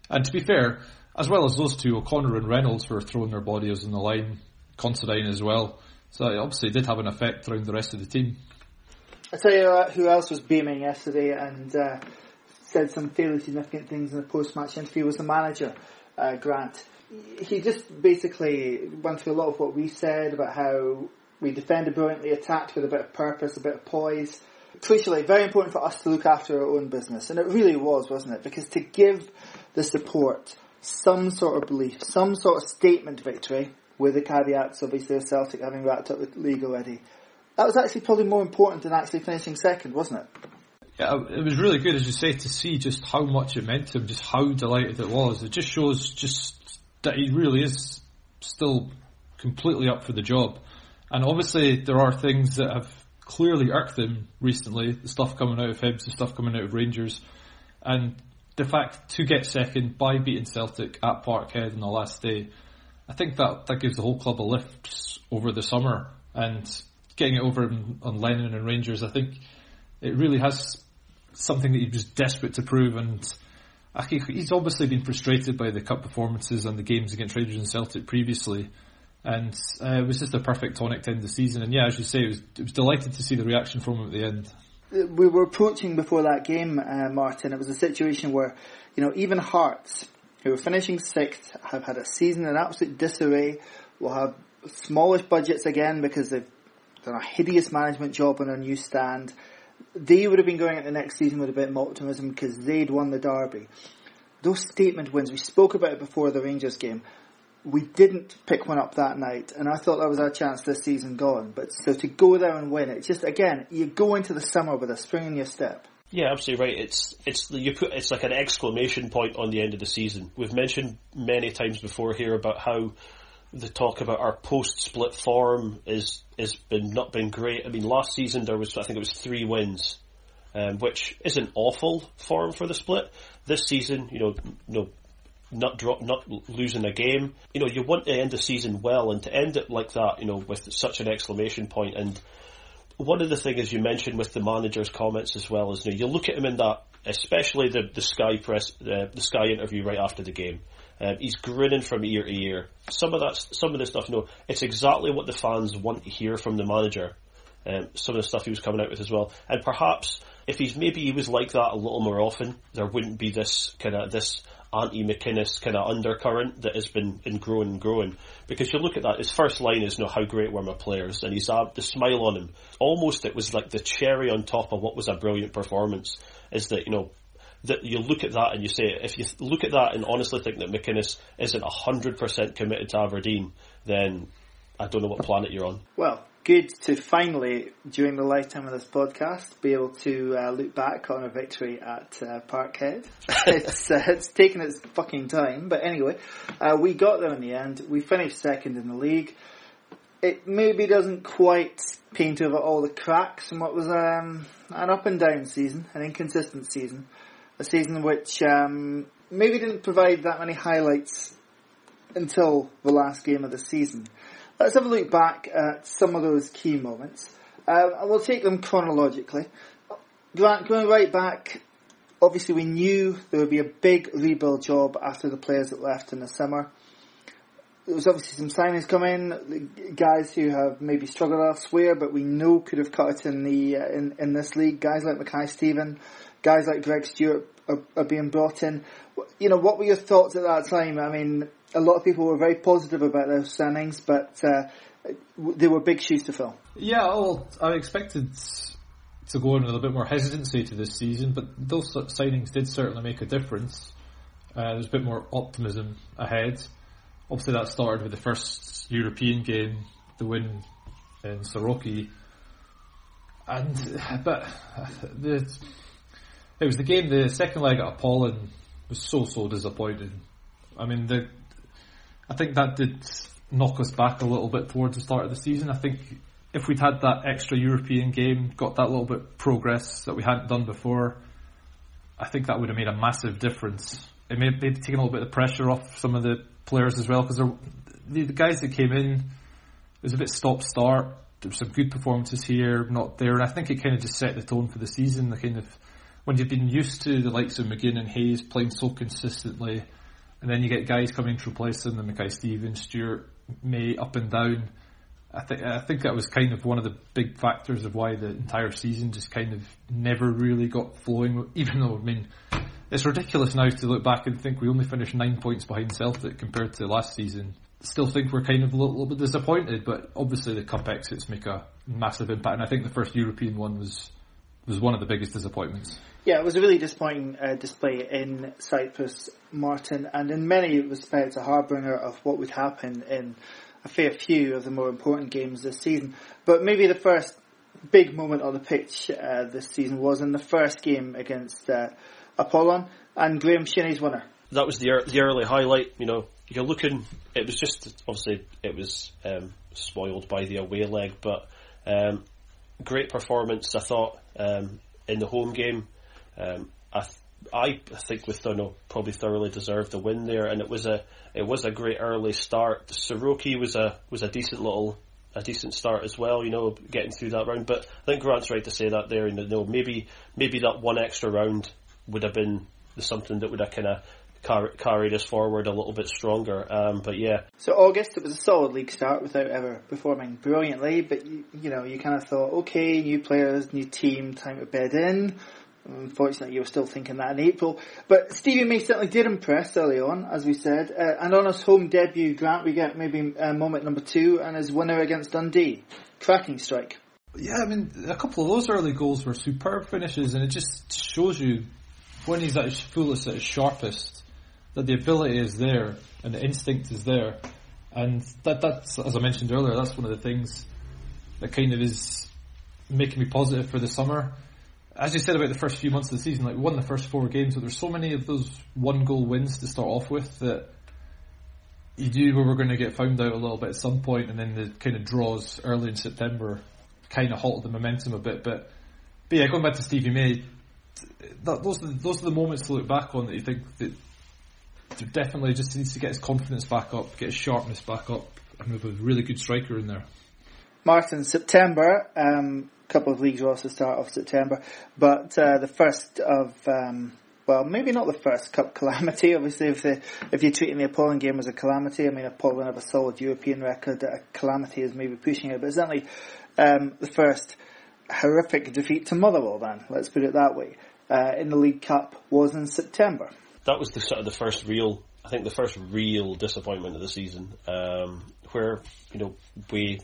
And to be fair, as well as those two, O'Connor and Reynolds were throwing their bodies on the line, Considine as well. So it obviously did have an effect around the rest of the team. I tell you who else was beaming yesterday and uh, said some fairly significant things in the post-match interview was the manager, uh, Grant. He just basically went through a lot of what we said about how we defended brilliantly, attacked with a bit of purpose, a bit of poise. Crucially, very important for us to look after our own business. And it really was, wasn't it? Because to give the support some sort of belief, some sort of statement victory, with the caveats, obviously, of Celtic having wrapped up the league already, that was actually probably more important than actually finishing second, wasn't it? Yeah, it was really good, as you say, to see just how much it meant to him, just how delighted it was. It just shows just that he really is still completely up for the job. And obviously there are things that have clearly irked them recently, the stuff coming out of Hibs, the stuff coming out of Rangers, and the fact to get second by beating Celtic at Parkhead on the last day, I think that, that gives the whole club a lift over the summer, and getting it over on, on Lennon and Rangers, I think it really has something that he was desperate to prove, and I think he's obviously been frustrated by the cup performances and the games against Rangers and Celtic previously, and uh, it was just a perfect tonic to end the season. And yeah, as you say, it was, it was delighted to see the reaction from him at the end. We were approaching before that game, uh, Martin, it was a situation where, you know, even Hearts, who are finishing sixth, have had a season in absolute disarray, will have smallish budgets again because they've done a hideous management job on a new stand. They would have been going into next season with a bit more optimism because they'd won the derby. Those statement wins, we spoke about it before the Rangers game. We didn't pick one up that night, and I thought that was our chance this season gone. But so to go there and win, it's just, again, you go into the summer with a spring in your step. Yeah, absolutely right. It's it's you put it's like an exclamation point on the end of the season. We've mentioned many times before here about how the talk about our post-split form is has been not been great. I mean, last season there was I think it was three wins, um, which isn't awful form for the split. This season, you know, no. Not drop, not losing a game. You know, you want to end the season well, and to end it like that, you know, with such an exclamation point. And one of the things you mentioned with the manager's comments as well is, you know, you look at him in that, especially the the Sky press, uh, the Sky interview right after the game. Um, he's grinning from ear to ear. Some of that, some of the stuff, you know, it's exactly what the fans want to hear from the manager. Um, some of the stuff he was coming out with as well, and perhaps if he's maybe he was like that a little more often, there wouldn't be this kind of this Anthony McInnes kind of undercurrent that has been in growing and growing. Because you look at that, his first line is, you know, how great were my players? And he's uh, the smile on him. Almost it was like the cherry on top of what was a brilliant performance, is that, you know, that you look at that and you say, if you look at that and honestly think that McInnes isn't one hundred percent committed to Aberdeen, then I don't know what planet you're on. Well, good to finally, during the lifetime of this podcast, be able to uh, look back on a victory at uh, Parkhead. it's, uh, it's taken its fucking time, but anyway, uh, we got there in the end. We finished second in the league. It maybe doesn't quite paint over all the cracks in what was um, an up and down season, an inconsistent season, a season which um, maybe didn't provide that many highlights until the last game of the season. Let's have a look back at some of those key moments. Uh, and we'll take them chronologically. Grant, going right back, obviously we knew there would be a big rebuild job after the players that left in the summer. There was obviously some signings come in, guys who have maybe struggled elsewhere, but we know could have cut it in the uh, in, in this league. Guys like Mackay-Steven, guys like Greg Stewart are, are being brought in. You know, what were your thoughts at that time? I mean, a lot of people were very positive about those signings, but uh, they were big shoes to fill. Yeah, well, I expected to go in with a bit more hesitancy to this season, but those signings did certainly make a difference. Uh, there's a bit more optimism ahead. Obviously, that started with the first European game, the win in Soroki, and but the, it was the game. The second leg at Apollon was so so disappointing. I mean, the. I think that did knock us back a little bit towards the start of the season. I think if we'd had that extra European game, got that little bit of progress that we hadn't done before, I think that would have made a massive difference. It may have taken a little bit of pressure off some of the players as well, because the guys that came in, it was a bit stop-start. There were some good performances here, not there, and I think it kind of just set the tone for the season. The kind of when you've been used to the likes of McGinn and Hayes playing so consistently, and then you get guys coming to replace them, the Mackay-Steven, Stewart, May, up and down. I think I think that was kind of one of the big factors of why the entire season just kind of never really got flowing. Even though, I mean, it's ridiculous now to look back and think we only finished nine points behind Celtic compared to last season. Still think we're kind of a little, little bit disappointed, but obviously the cup exits make a massive impact. And I think the first European one was was one of the biggest disappointments. Yeah, it was a really disappointing uh, display in Cyprus, Martin, and in many respects a harbinger of what would happen in a fair few of the more important games this season. But maybe the first big moment on the pitch uh, this season was in the first game against uh, Apollon, and Graeme Shinnie's winner. That was the, er- the early highlight. You know, you're looking, it was just, obviously it was um, spoiled by the away leg, but um, great performance, I thought, um, in the home game. Um, I th- I think with Thurno probably thoroughly deserved the win there, and it was a it was a great early start. Soroki was a was a decent little a decent start as well, you know, getting through that round. But I think Grant's right to say that there, and you know, maybe maybe that one extra round would have been something that would have kind of car- carried us forward a little bit stronger. Um, but yeah. So August, it was a solid league start without ever performing brilliantly. But you, you know, you kind of thought, okay, new players, new team, time to bed in. Unfortunately, you were still thinking that in April. But Stevie May certainly did impress early on, as we said. Uh, and on his home debut, Grant, we get maybe uh, moment number two and his winner against Dundee. Cracking strike. Yeah, I mean, a couple of those early goals were superb finishes, and it just shows you when he's at his fullest, at his sharpest, that the ability is there and the instinct is there. And that that's, as I mentioned earlier, that's one of the things that kind of is making me positive for the summer. As you said about the first few months of the season, like we won the first four games, but there's so many of those one goal wins to start off with that you do where we're going to get found out a little bit at some point, and then the kind of draws early in September kind of halted the momentum a bit. But, but yeah, going back to Stevie May, that, those, are the, those are the moments to look back on that you think that definitely just needs to get his confidence back up, get his sharpness back up, and we have a really good striker in there. Martin, September. Um... couple of leagues were also start off September, but uh, the first of um, well maybe not the first cup calamity, obviously, if the, if you're treating the Apollon game as a calamity. I mean, Apollon have a solid European record, a calamity is maybe pushing it, but certainly um, the first horrific defeat to Motherwell then, let's put it that way, uh, in the League Cup was in September. That was the sort of the first real I think the first real disappointment of the season, um, where you know we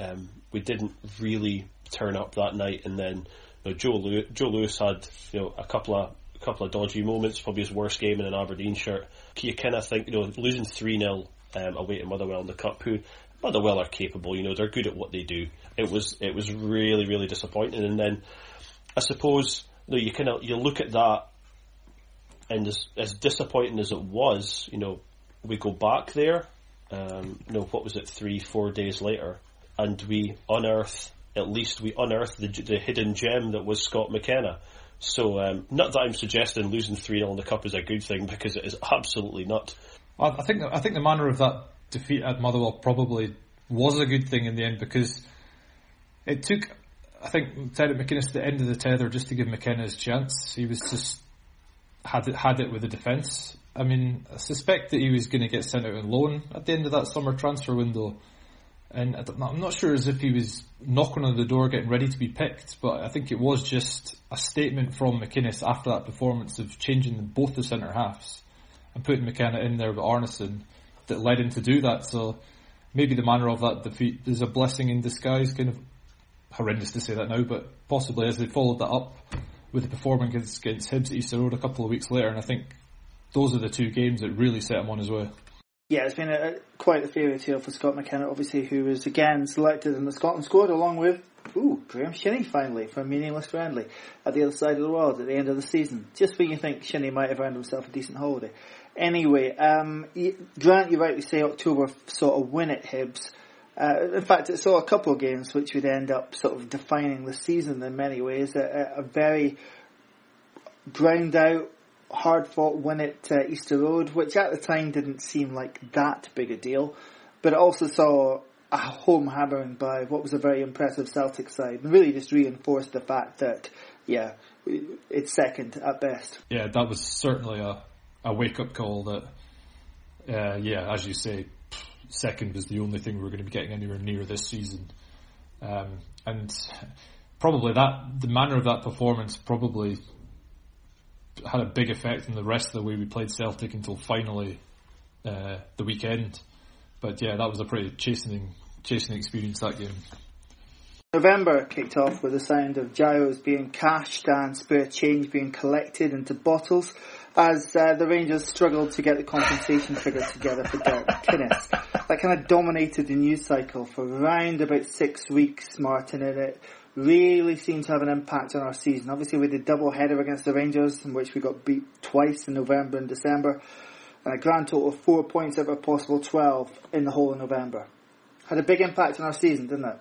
um, we didn't really turn up that night, and then you know, Joe, Lew- Joe Lewis had you know a couple of a couple of dodgy moments, probably his worst game in an Aberdeen shirt. You kind of think, you know, losing three nil um, away to Motherwell in the Cup, who Motherwell are capable, you know, they're good at what they do. It was it was really really disappointing, and then I suppose you know, you kind of you look at that, and as, as disappointing as it was, you know, we go back there, um, you know, what was it, three four days later, and we unearth. At least we unearthed the, the hidden gem that was Scott McKenna. So, um, not that I'm suggesting losing three nil in the Cup is a good thing, because it is absolutely not. I think I think the manner of that defeat at Motherwell probably was a good thing in the end, because it took, I think, Derek McInnes to the end of the tether just to give McKenna his chance. He was just had it had it with the defence. I mean, I suspect that he was going to get sent out on loan at the end of that summer transfer window. And I'm not sure as if he was knocking on the door getting ready to be picked, but I think it was just a statement from McInnes after that performance of changing both the centre halves and putting McKenna in there with Arneson that led him to do that. So maybe the manner of that defeat is a blessing in disguise, kind of horrendous to say that now, but possibly, as they followed that up with the performance against Hibs at Easter Road a couple of weeks later. And I think those are the two games that really set him on his way. Yeah, it's been a, quite a fairy tale for Scott McKenna, obviously, who was again selected in the Scotland squad, along with ooh, Graeme Shinnie, finally, for a meaningless friendly at the other side of the world at the end of the season. Just when you think Shinnie might have earned himself a decent holiday. Anyway, um, Grant, you rightly say October sort of win at Hibs. Uh, in fact, it saw a couple of games which would end up sort of defining the season in many ways. A, a very ground-out, hard-fought win at uh, Easter Road, which at the time didn't seem like that big a deal, but it also saw a home hammering by what was a very impressive Celtic side, and really just reinforced the fact that, yeah, it's second at best. Yeah, that was certainly a, a wake-up call that, uh, yeah, as you say, second was the only thing we were going to be getting anywhere near this season. Um, and probably that the manner of that performance probably had a big effect on the rest of the way we played Celtic until finally uh, the weekend. But yeah, that was a pretty chastening chastening experience, that game. November kicked off with the sound of gyros being cashed and spare change being collected into bottles as uh, the Rangers struggled to get the compensation figure together for Derek McInnes. That kind of dominated the news cycle for around about six weeks, Martin, and it really seemed to have an impact on our season. Obviously, we did double header against the Rangers, in which we got beat twice in November and December, and a grand total of four points out of a possible twelve in the whole of November. Had a big impact on our season, didn't it?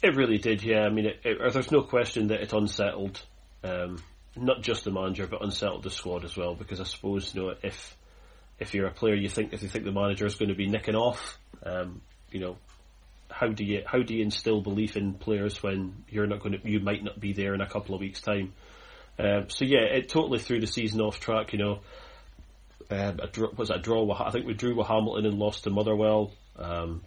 It really did, yeah. I mean, it, it, there's no question that it unsettled um, not just the manager, but unsettled the squad as well. Because I suppose, you know, if if you're a player, you think if you think the manager is going to be nicking off, um, you know, how do you how do you instill belief in players when you're not going to, you might not be there in a couple of weeks' time? Um, so yeah, it totally threw the season off track. You know, um, a, was that a draw? I think we drew with Hamilton and lost to Motherwell. Um,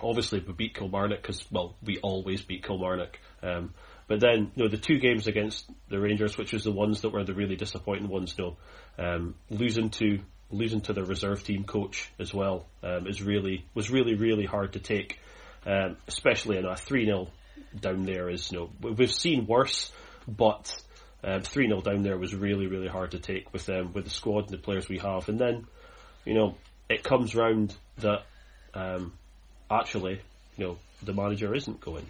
obviously, we beat Kilmarnock because well, we always beat Kilmarnock. Um, But then, you know, the two games against the Rangers, which was the ones that were the really disappointing ones, you know, um, losing to losing to the reserve team coach as well um, is really was really really hard to take, um, especially in a three nil down there. Is you know we've seen worse, but three nil um, down there was really really hard to take with um, with the squad and the players we have. And then, you know, it comes round that um, actually, you know, the manager isn't going.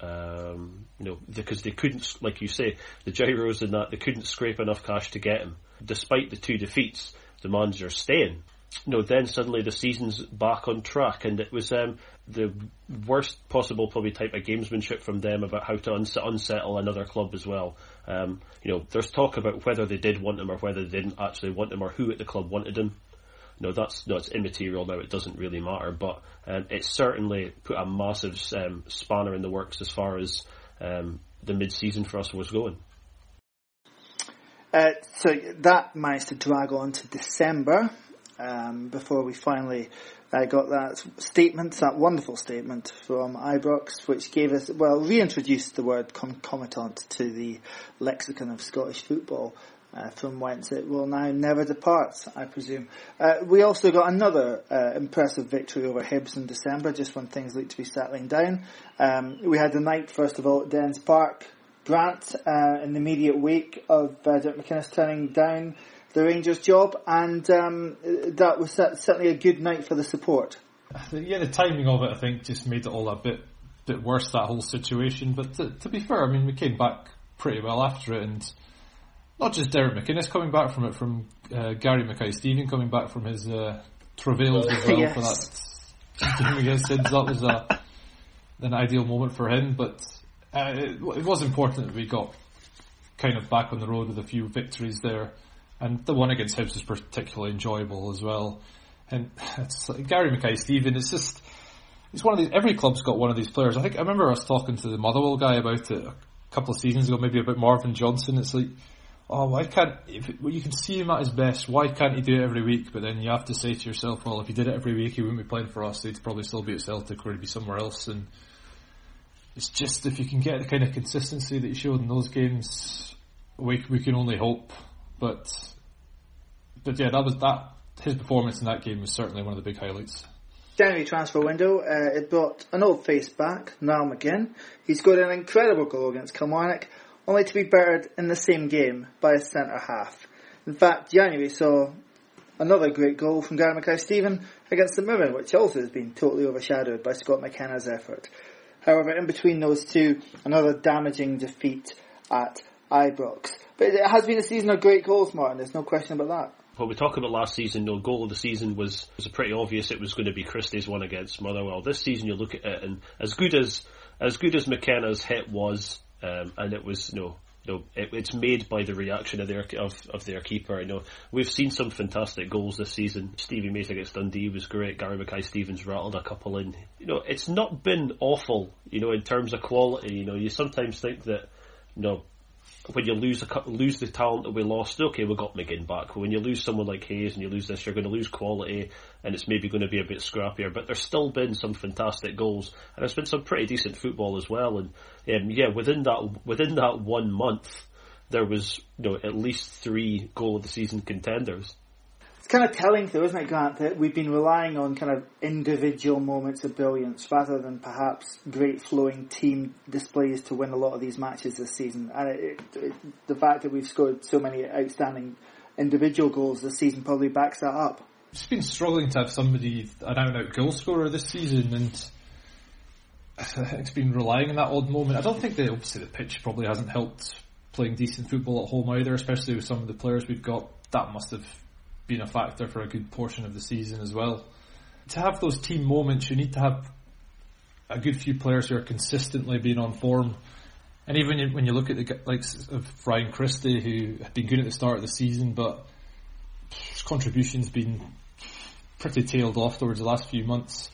Um, you know, because they couldn't, like you say, the Gyros and that, they couldn't scrape enough cash to get him. Despite the two defeats, the manager's staying. You know, then suddenly the season's back on track, and it was um, the worst possible probably type of gamesmanship from them about how to uns- unsettle another club as well. Um, you know, there's talk about whether they did want him or whether they didn't actually want him or who at the club wanted him. No, that's no, it's immaterial now. It doesn't really matter, but um, it certainly put a massive um, spanner in the works as far as um, the mid-season for us was going. Uh, so that managed to drag on to December um, before we finally uh, got that statement, that wonderful statement from Ibrox, which gave us, well, reintroduced the word concomitant to the lexicon of Scottish football. Uh, from whence it will now never depart, I presume. Uh, we also got another uh, impressive victory over Hibs in December, just when things looked to be settling down. Um, we had the night, first of all, at Dens Park. Grant, uh, in the immediate wake of uh, Derek McInnes turning down the Rangers job, and um, that was certainly a good night for the support. Yeah, the timing of it, I think, just made it all a bit bit worse, that whole situation. But to, to be fair, I mean, we came back pretty well after it, and not just Derek McInnes coming back from it, from uh, Gary Mackay-Steven coming back from his uh, travails as well. Yes. For that game against Hibs, that was a, an ideal moment for him. But uh, it, it was important that we got kind of back on the road with a few victories there, and the one against Hibs was particularly enjoyable as well. And it's like Gary Mackay-Steven, it's just it's one of these. Every club's got one of these players. I think I remember us talking to the Motherwell guy about it a couple of seasons ago, maybe about Marvin Johnson. It's like, oh, why can't, if it, well, you can see him at his best, why can't he do it every week? But then you have to say to yourself, well, if he did it every week, he wouldn't be playing for us. He'd probably still be at Celtic, or he'd be somewhere else. And it's just, if you can get the kind of consistency that he showed in those games, we we can only hope. But but yeah, that was that. His performance in that game was certainly one of the big highlights. January transfer window, uh, it brought an old face back, Niall McGinn. He scored an incredible goal against Kilmarnock, only to be battered in the same game by a centre-half. In fact, January saw another great goal from Gary Mackay-Steven against the Mirren, which also has been totally overshadowed by Scott McKenna's effort. However, in between those two, another damaging defeat at Ibrox. But it has been a season of great goals, Martin, there's no question about that. Well, we talk about last season, no goal of the season was, was pretty obvious it was going to be Christie's one against Motherwell. This season you look at it, and as good as, as, good as McKenna's hit was, Um, and it was you no, know, you know, it, it's made by the reaction of their of, of their keeper. You know, we've seen some fantastic goals this season. Stevie May against Dundee was great. Gary Mackay-Steven's rattled a couple in. You know, it's not been awful. You know, in terms of quality, you know, you sometimes think that, you know, when you lose a, lose the talent that we lost, okay, we got McGinn back. But when you lose someone like Hayes and you lose this, you're going to lose quality, and it's maybe going to be a bit scrappier. But there's still been some fantastic goals, and there's been some pretty decent football as well. And um, yeah, within that within that one month, there was, you know, at least three goal of the season contenders. It's kind of telling, though, isn't it, Grant, that we've been relying on kind of individual moments of brilliance rather than perhaps great flowing team displays to win a lot of these matches this season. And it, it, the fact that we've scored so many outstanding individual goals this season probably backs that up. It's been struggling to have somebody, an out-and-out goal scorer this season, and it's been relying on that odd moment. I don't think that, obviously, the pitch probably hasn't helped playing decent football at home either, especially with some of the players we've got. That must have been a factor for a good portion of the season as well. To have those team moments, you need to have a good few players who are consistently being on form, And even when you, when you look at the likes of Ryan Christie, who had been good at the start of the season, but his contribution's been pretty tailed off towards the last few months.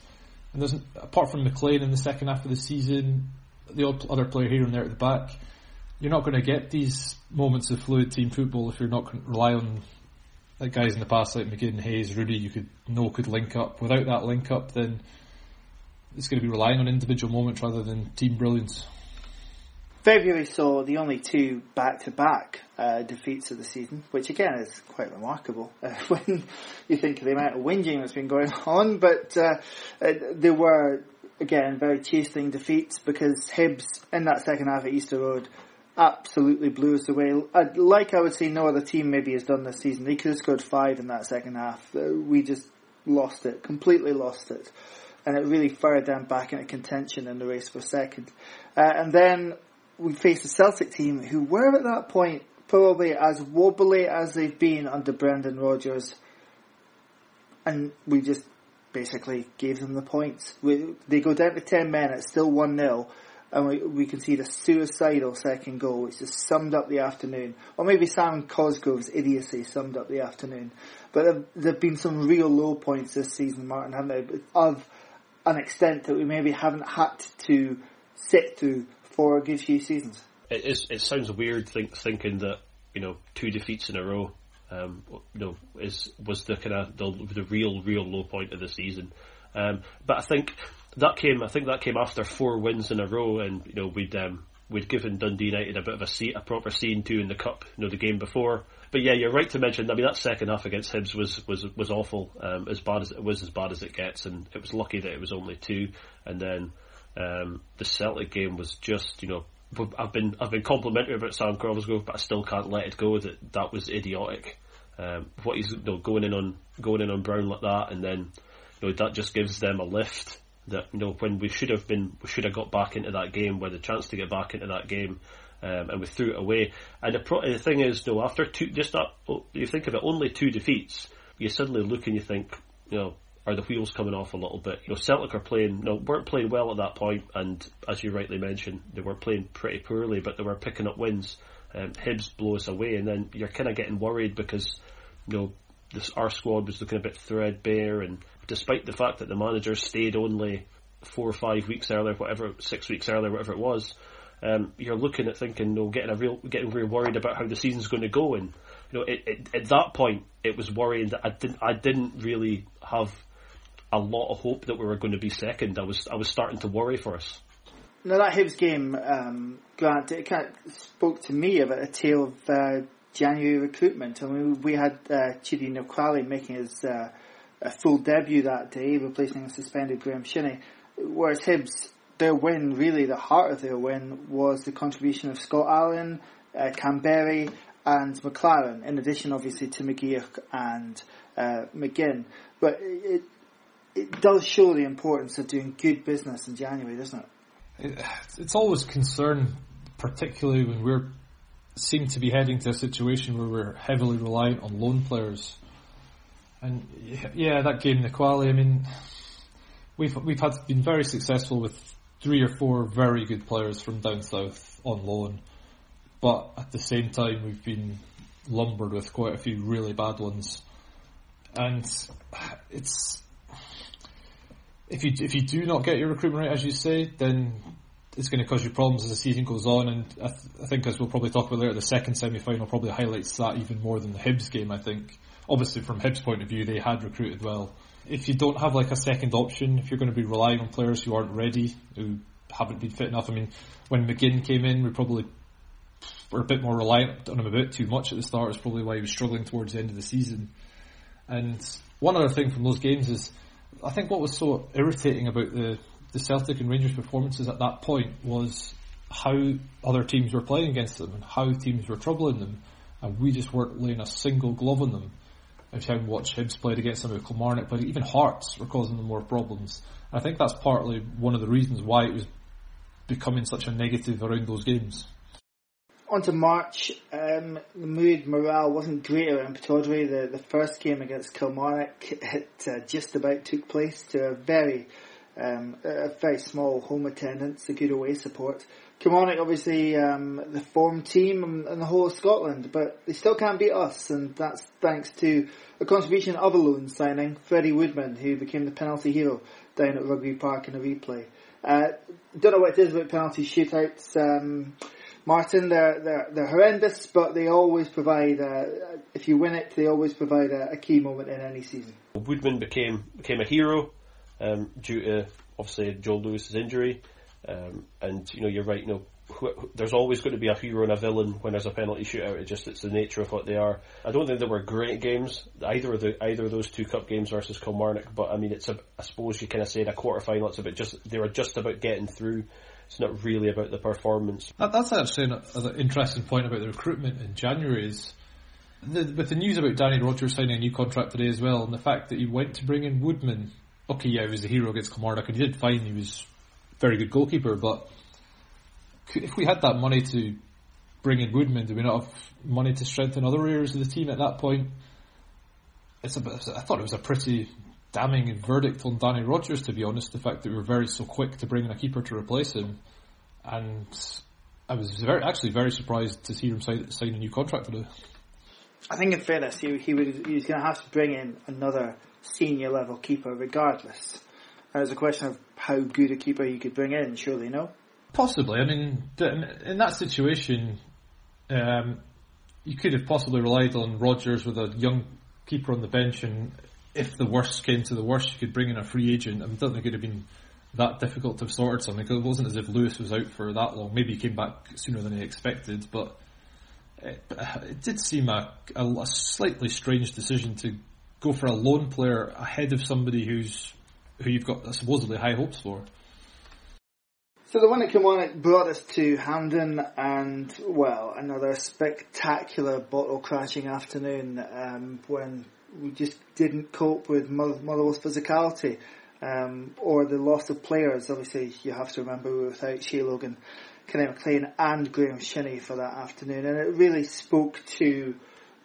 And there's, apart from McLean in the second half of the season, the odd other player here and there at the back, you're not going to get these moments of fluid team football if you're not going to rely on like guys in the past like McGinn, Hayes, Rudy, you could know could link up. Without that link up, then it's going to be relying on individual moments rather than team brilliance. February saw the only two back-to-back uh, defeats of the season, which again is quite remarkable uh, when you think of the amount of whinging that's been going on. But uh, they were, again, very chastening defeats because Hibs, in that second half at Easter Road, absolutely blew us away. Like I would say no other team maybe has done this season. They could have scored five in that second half. We just lost it, completely lost it. And it really fired them back into contention in the race for second. Uh, and then we faced a Celtic team who were at that point probably as wobbly as they've been under Brendan Rodgers, and we just basically gave them the points. We, they go down to ten men, it's still one nil, and we, we concede a suicidal second goal, which just summed up the afternoon. Or maybe Sam Cosgrove's idiocy summed up the afternoon. But there there've been some real low points this season, Martin, haven't there? Of an extent that we maybe haven't had to sit through for a good few seasons. It is. It sounds weird think, thinking that, you know, two defeats in a row, um, you know, is was the kind of the, the real, real low point of the season. Um, but I think that came. I think that came after four wins in a row, and you know we'd um, we'd given Dundee United a bit of a seat, a proper scene to in the cup, you know, the game before. But yeah, you're right to mention. I mean, that second half against Hibs was was was awful. Um, as bad as it was, as bad as it gets, and it was lucky that it was only two, and then. Um, the Celtic game was just, you know, I've been I've been complimentary about Sam Cosgrove, but I still can't let it go that that was idiotic. Um, what he's you know, going in on going in on Brown like that, and then you know that just gives them a lift that you know when we should have been we should have got back into that game, we had a chance to get back into that game, um, and we threw it away. And the, pro- the thing is, you know, after two, just that you think of it, only two defeats, you suddenly look and you think, you know. Are the wheels coming off a little bit? You know, Celtic are playing, you know, weren't playing well at that point, and as you rightly mentioned, they were playing pretty poorly, but they were picking up wins. Um, Hibs blow us away, and then you're kind of getting worried because, you know, this, our squad was looking a bit threadbare, and despite the fact that the manager stayed only four or five weeks earlier, whatever, six weeks earlier, whatever it was, um, you're looking at thinking, you know, getting a real, getting real worried about how the season's going to go, and you know, it, it, at that point, it was worrying that I didn't, I didn't really have a lot of hope that we were going to be second. I was I was starting to worry for us. Now that Hibs game, um, Grant, it kind of spoke to me about a tale of uh, January recruitment. I mean, we had uh, Chidi Nkwali making his uh, a full debut that day, replacing the suspended Graeme Shinnie. Whereas Hibs, their win, really the heart of their win, was the contribution of Scott Allen, uh, Canberry, and McLaren. In addition, obviously, to McGeoch and uh, McGinn, but it. It does show the importance of doing good business in January, doesn't it? It's always concern, particularly when we seem to be heading to a situation where we're heavily reliant on loan players. And yeah, that game in the quali, I mean, we've we've had been very successful with three or four very good players from down south on loan, but at the same time we've been lumbered with quite a few really bad ones, and it's. If you if you do not get your recruitment right, as you say, then it's going to cause you problems as the season goes on. And I, th- I think, as we'll probably talk about later, the second semi-final probably highlights that even more than the Hibs game, I think. Obviously, from Hibs' point of view, they had recruited well. If you don't have like a second option, if you're going to be relying on players who aren't ready, who haven't been fit enough. I mean, when McGinn came in, we probably were a bit more reliant on him a bit too much at the start. It's probably why he was struggling towards the end of the season. And one other thing from those games is, I think what was so irritating about the, the Celtic and Rangers performances at that point was how other teams were playing against them and how teams were troubling them, and we just weren't laying a single glove on them. If you haven't watched Hibs played against them, Kilmarnock played, even Hearts were causing them more problems. And I think that's partly one of the reasons why it was becoming such a negative around those games. On to March, um, the mood, morale wasn't great around Pataudry. The, the first game against Kilmarnock, it uh, just about took place to a very um, a very small home attendance, a good away support. Kilmarnock, obviously, um, the form team and the whole of Scotland, but they still can't beat us, and that's thanks to a contribution of a loan signing, Freddie Woodman, who became the penalty hero down at Rugby Park in a replay. Uh, don't know what it is about penalty shootouts, um, Martin. They're, they're they're horrendous, but they always provide. A, if you win it, they always provide a, a key moment in any season. Woodman became became a hero um, due to obviously Joel Lewis's injury. Um, and you know, you're right. You know, wh- wh- there's always going to be a hero and a villain when there's a penalty shootout. It just it's the nature of what they are. I don't think there were great games either of the either of those two cup games versus Kilmarnock. But I mean, it's a, I suppose you kind of say in a quarter final, it's about just they were just about getting through. It's not really about the performance. That, that's actually an, an interesting point about the recruitment in January. Is the, with the news about Danny Rogers signing a new contract today as well, and the fact that he went to bring in Woodman. Okay, yeah, he was a hero against Kilmarnock, and he did fine. He was. Very good goalkeeper, but if we had that money to bring in Woodman, do we not have money to strengthen other areas of the team at that point? It's a bit, I thought it was a pretty damning verdict on Danny Rogers, to be honest, the fact that we were very so quick to bring in a keeper to replace him, and I was very, actually very surprised to see him sign, sign a new contract today. I think in fairness, he, he, would, he was going to have to bring in another senior level keeper regardless. It was a question of how good a keeper you could bring in, surely, no? Possibly. I mean, in that situation, um, you could have possibly relied on Rodgers with a young keeper on the bench, and if the worst came to the worst, you could bring in a free agent. I don't think it would have been that difficult to have sorted something, because it wasn't as if Lewis was out for that long. Maybe he came back sooner than he expected, but it, it did seem a, a slightly strange decision to go for a lone player ahead of somebody who's who you've got supposedly high hopes for. So the one at Kilmarnock brought us to Hampden, and, well, another spectacular bottle-crashing afternoon um, when we just didn't cope with Motherwell's physicality um, or the loss of players. Obviously, you have to remember we were without Shay Logan, Kenny McLean and Graeme Shinnie for that afternoon, and it really spoke to...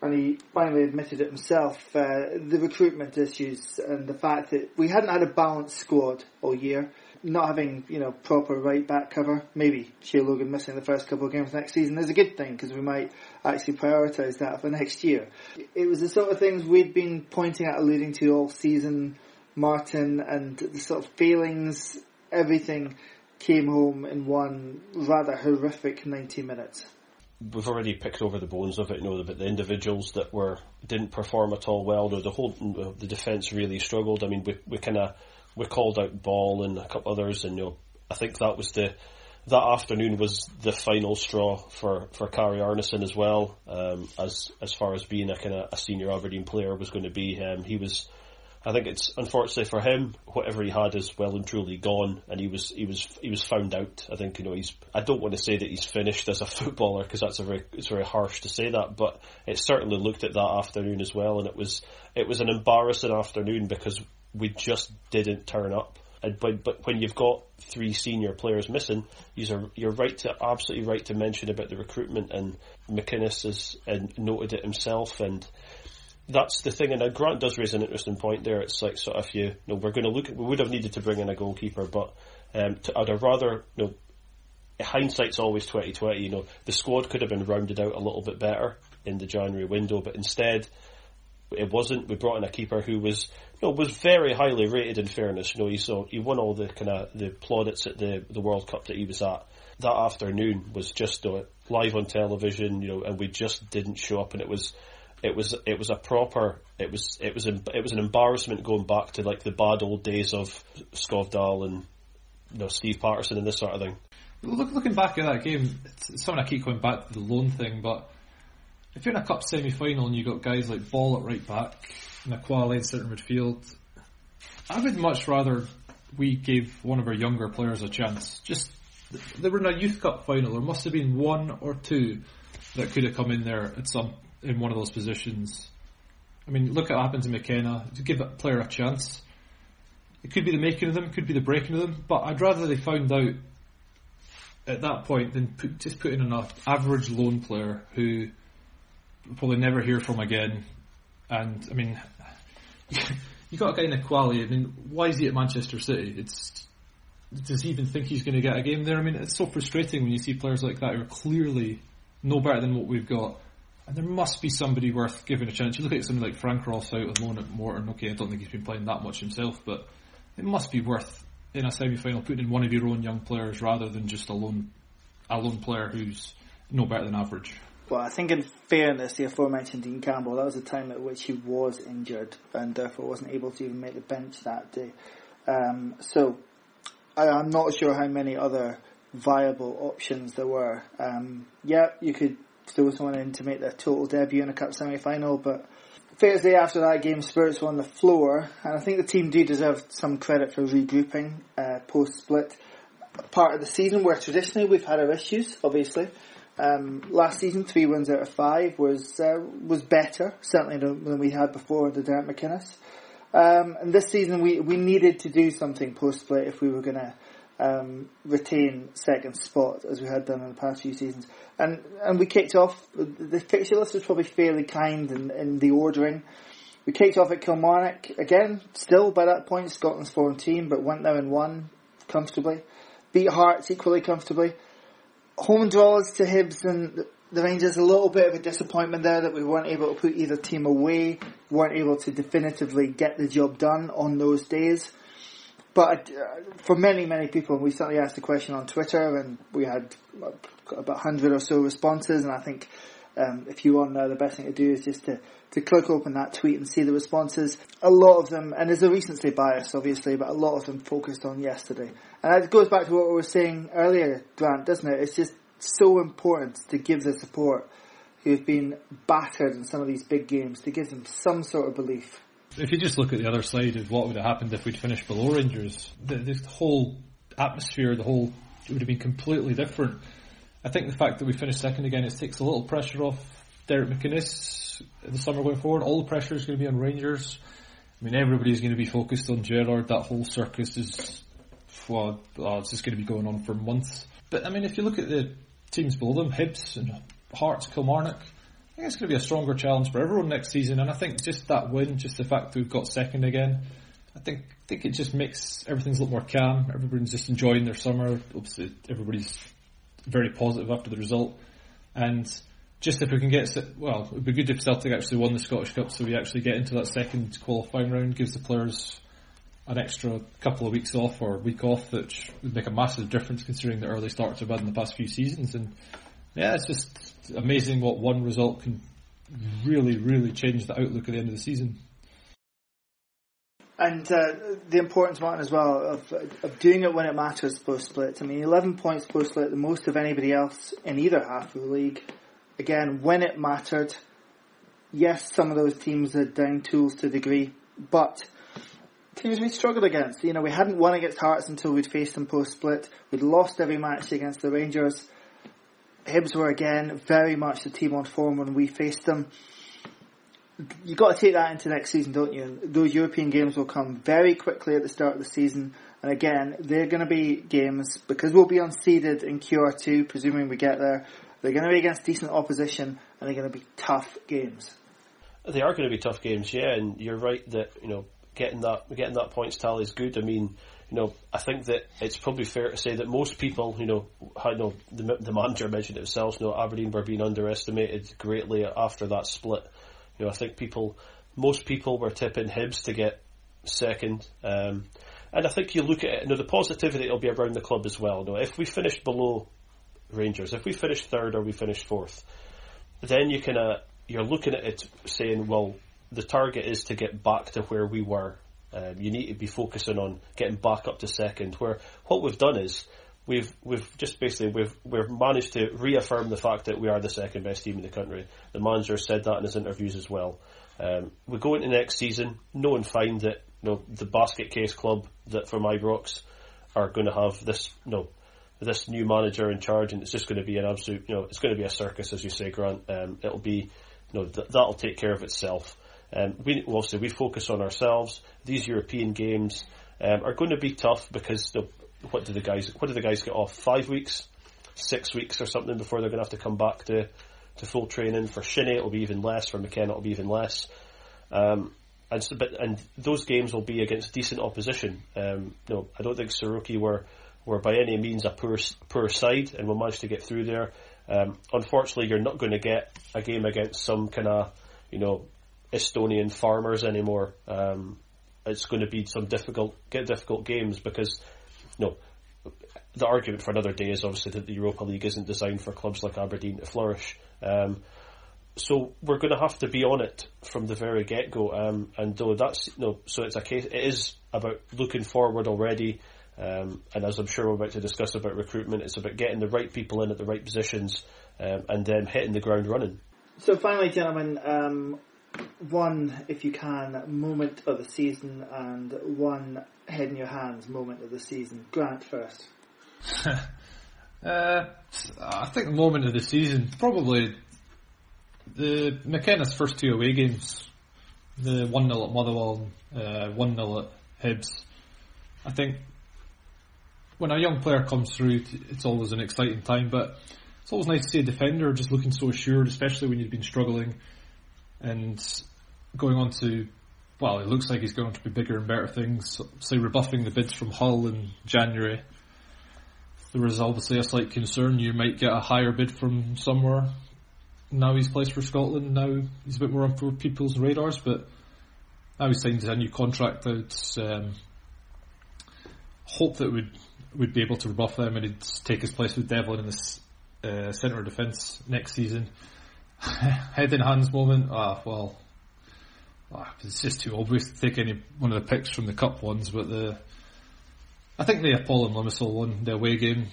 And he finally admitted it himself, uh, the recruitment issues and the fact that we hadn't had a balanced squad all year, not having, you know, proper right-back cover. Maybe Shay Logan missing the first couple of games next season is a good thing, because we might actually prioritise that for next year. It was the sort of things we'd been pointing at, alluding to all season, Martin, and the sort of failings, everything came home in one rather horrific ninety minutes. We've already picked over the bones of it, you know, but the individuals that were didn't perform at all well, or the whole the defence really struggled. I mean, we we kind of we called out Ball and a couple others, and you know, I think that was the that afternoon was the final straw for for Kari Arneson as well. Um, as as far as being a kind of a senior Aberdeen player was going to be, um, he was. I think it's unfortunately for him, whatever he had is well and truly gone, and he was he was he was found out. I think you know he's. I don't want to say that he's finished as a footballer, because that's a very it's very harsh to say that, but it certainly looked at that afternoon as well, and it was it was an embarrassing afternoon because we just didn't turn up. And but but when you've got three senior players missing, you're you're right to absolutely right to mention about the recruitment, and McInnes has and noted it himself and. That's the thing, and now Grant does raise an interesting point there. It's like sort of you, you know, we're going to look. At, we would have needed to bring in a goalkeeper, but um, to, I'd have rather. You know, hindsight's always twenty twenty. You know, the squad could have been rounded out a little bit better in the January window, but instead, it wasn't. We brought in a keeper who was, you know, was very highly rated. In fairness, you know, he saw he won all the kind of the plaudits at the the World Cup that he was at. That afternoon was just you know, live on television, you know, and we just didn't show up, and it was. It was it was a proper it was it was it was an embarrassment going back to like the bad old days of Skovdal and you know Steve Patterson and this sort of thing. Look, looking back at that game, it's something I keep going back to the loan thing. But if you're in a cup semi-final and you have got guys like Ball at right back, Nkwali in centre midfield, I would much rather we gave one of our younger players a chance. Just they were in a youth cup final. There must have been one or two that could have come in there at some. In one of those positions. I mean, look at what happened to McKenna. To give a player a chance. It could be the making of them, could be the breaking of them, but I'd rather they found out at that point than put, just put in an average loan player who we'll probably never hear from again. And, I mean, you got a guy Nkwali. I mean, why is he at Manchester City? It's does he even think he's going to get a game there? I mean, it's so frustrating when you see players like that who are clearly no better than what we've got. And there must be somebody worth giving a chance. You look at somebody like Frank Ross out with loan at Morton. Okay, I don't think he's been playing that much himself, but it must be worth in a semi-final putting in one of your own young players rather than just a lone, a lone player who's no better than average. Well, I think in fairness, the aforementioned Dean Campbell, that was the time at which he was injured and therefore wasn't able to even make the bench that day. Um, so I, I'm not sure how many other viable options there were. Um, yeah, you could throw someone in to make their total debut in a cup semi-final, but fair to say after that game, spirits were on the floor, and I think the team do deserve some credit for regrouping uh, post-split. Part of the season where traditionally we've had our issues, obviously. Um, last season, three wins out of five was uh, was better, certainly than we had before under Derek McInnes. Um, and this season, we, we needed to do something post-split if we were going to um, retain second spot, as we had done in the past few seasons. And and we kicked off, the fixture list was probably fairly kind in, in the ordering. We kicked off at Kilmarnock, again, still by that point, Scotland's form team, but went there and won comfortably. Beat Hearts equally comfortably. Home draws to Hibs and the Rangers, a little bit of a disappointment there that we weren't able to put either team away, weren't able to definitively get the job done on those days. But for many, many people, we certainly asked the question on Twitter and we had about one hundred or so responses, and I think um, if you want to know, the best thing to do is just to, to click open that tweet and see the responses. A lot of them, and there's a recency bias obviously, but a lot of them focused on yesterday. And that goes back to what we were saying earlier, Grant, doesn't it? It's just so important to give the support who've been battered in some of these big games, to give them some sort of belief. If you just look at the other side of what would have happened if we'd finished below Rangers, the, this whole atmosphere, the whole, it would have been completely different. I think the fact that we finished second again, it takes a little pressure off Derek McInnes in the summer going forward. All the pressure is going to be on Rangers. I mean, everybody's going to be focused on Gerrard. That whole circus is... Well, oh, it's just going to be going on for months. But I mean, if you look at the teams below them, Hibs and Hearts, Kilmarnock, I think it's going to be a stronger challenge for everyone next season. And I think just that win, just the fact that we've got second again, I think I think it just makes everything a little more calm. Everybody's just enjoying their summer. Obviously, everybody's very positive after the result. And just if we can get, well, it would be good if Celtic actually won the Scottish Cup, so we actually get into that second qualifying round, gives the players an extra couple of weeks off or week off, which would make a massive difference considering the early starts we've had in the past few seasons. And yeah, it's just amazing what one result can really, really change the outlook at the end of the season. And uh, the importance, Martin, as well, of of doing it when it matters post-split. I mean, eleven points post-split, the most of anybody else in either half of the league. Again, when it mattered, yes, some of those teams are down tools to a degree, but teams we struggled against. You know, we hadn't won against Hearts until we'd faced them post-split. We'd lost every match against the Rangers. Hibs were, again, very much the team on form when we faced them. You've got to take that into next season, don't you? Those European games will come very quickly at the start of the season. And again, they're going to be games, because we'll be unseeded in Q R two, presuming we get there, they're going to be against decent opposition, and they're going to be tough games. They are going to be tough games, yeah, and you're right that, you know, Getting that getting that points tally is good. I mean, you know, I think that it's probably fair to say that most people, you know, I know the, the manager mentioned it himself, you know, Aberdeen were being underestimated greatly after that split. You know, I think people, most people were tipping Hibs to get second. Um, and I think you look at it, you know, the positivity will be around the club as well. You know, if we finished below Rangers, if we finished third or we finished fourth, then you can, uh, you're looking at it saying, well, the target is to get back to where we were. Um, you need to be focusing on getting back up to second. Where what we've done is we've we've just basically we've we've managed to reaffirm the fact that we are the second best team in the country. The manager said that in his interviews as well. Um, we go into next season knowing fine that, you know, the basket case club that from Ibrox are going to have this, you know, this new manager in charge, and it's just going to be an absolute, you know, it's going to be a circus, as you say, Grant. Um, it'll be, you know, th- that'll take care of itself. Um, we obviously we focus on ourselves. These European games um, are going to be tough because the, what do the guys what do the guys get off? Five weeks, six weeks or something before they're going to have to come back to, to full training. For Shinnie it'll be even less. For McKenna it'll be even less. Um, and so, but and those games will be against decent opposition. Um, no, I don't think Soroki were were by any means a poor poor side, and we'll manage to get through there. Um, unfortunately, you're not going to get a game against some kind of, you know, Estonian farmers anymore. Um, it's going to be some difficult get difficult games because, you know, the argument for another day is obviously that the Europa League isn't designed for clubs like Aberdeen to flourish. Um, so we're going to have to be on it from the very get go. Um, and though that's you know, so it's a case. It is about looking forward already. Um, and as I'm sure we're about to discuss about recruitment, it's about getting the right people in at the right positions, um, and then hitting the ground running. So finally, gentlemen, um, one, if you can, moment of the season, and one head in your hands moment of the season. Grant first. uh, I think the moment of the season, probably the McKenna's first two away games, the one nil at Motherwell, uh, one nil at Hibs. I think when a young player comes through, it's always an exciting time, but it's always nice to see a defender just looking so assured, especially when you've been struggling and going on to, well, it looks like he's going on to be bigger and better things, say rebuffing the bids from Hull in January. There was obviously a slight concern you might get a higher bid from somewhere. Now he's placed for Scotland, now he's a bit more on people's radars, but now he's signed a new contract. That's um, hope that we'd would be able to rebuff them, and he'd take his place with Devlin in this uh, centre of defence next season. Head in hands moment, ah, well, ah, it's just too obvious to take any one of the picks from the cup ones, but the I think the Apollon Limassol won the away game.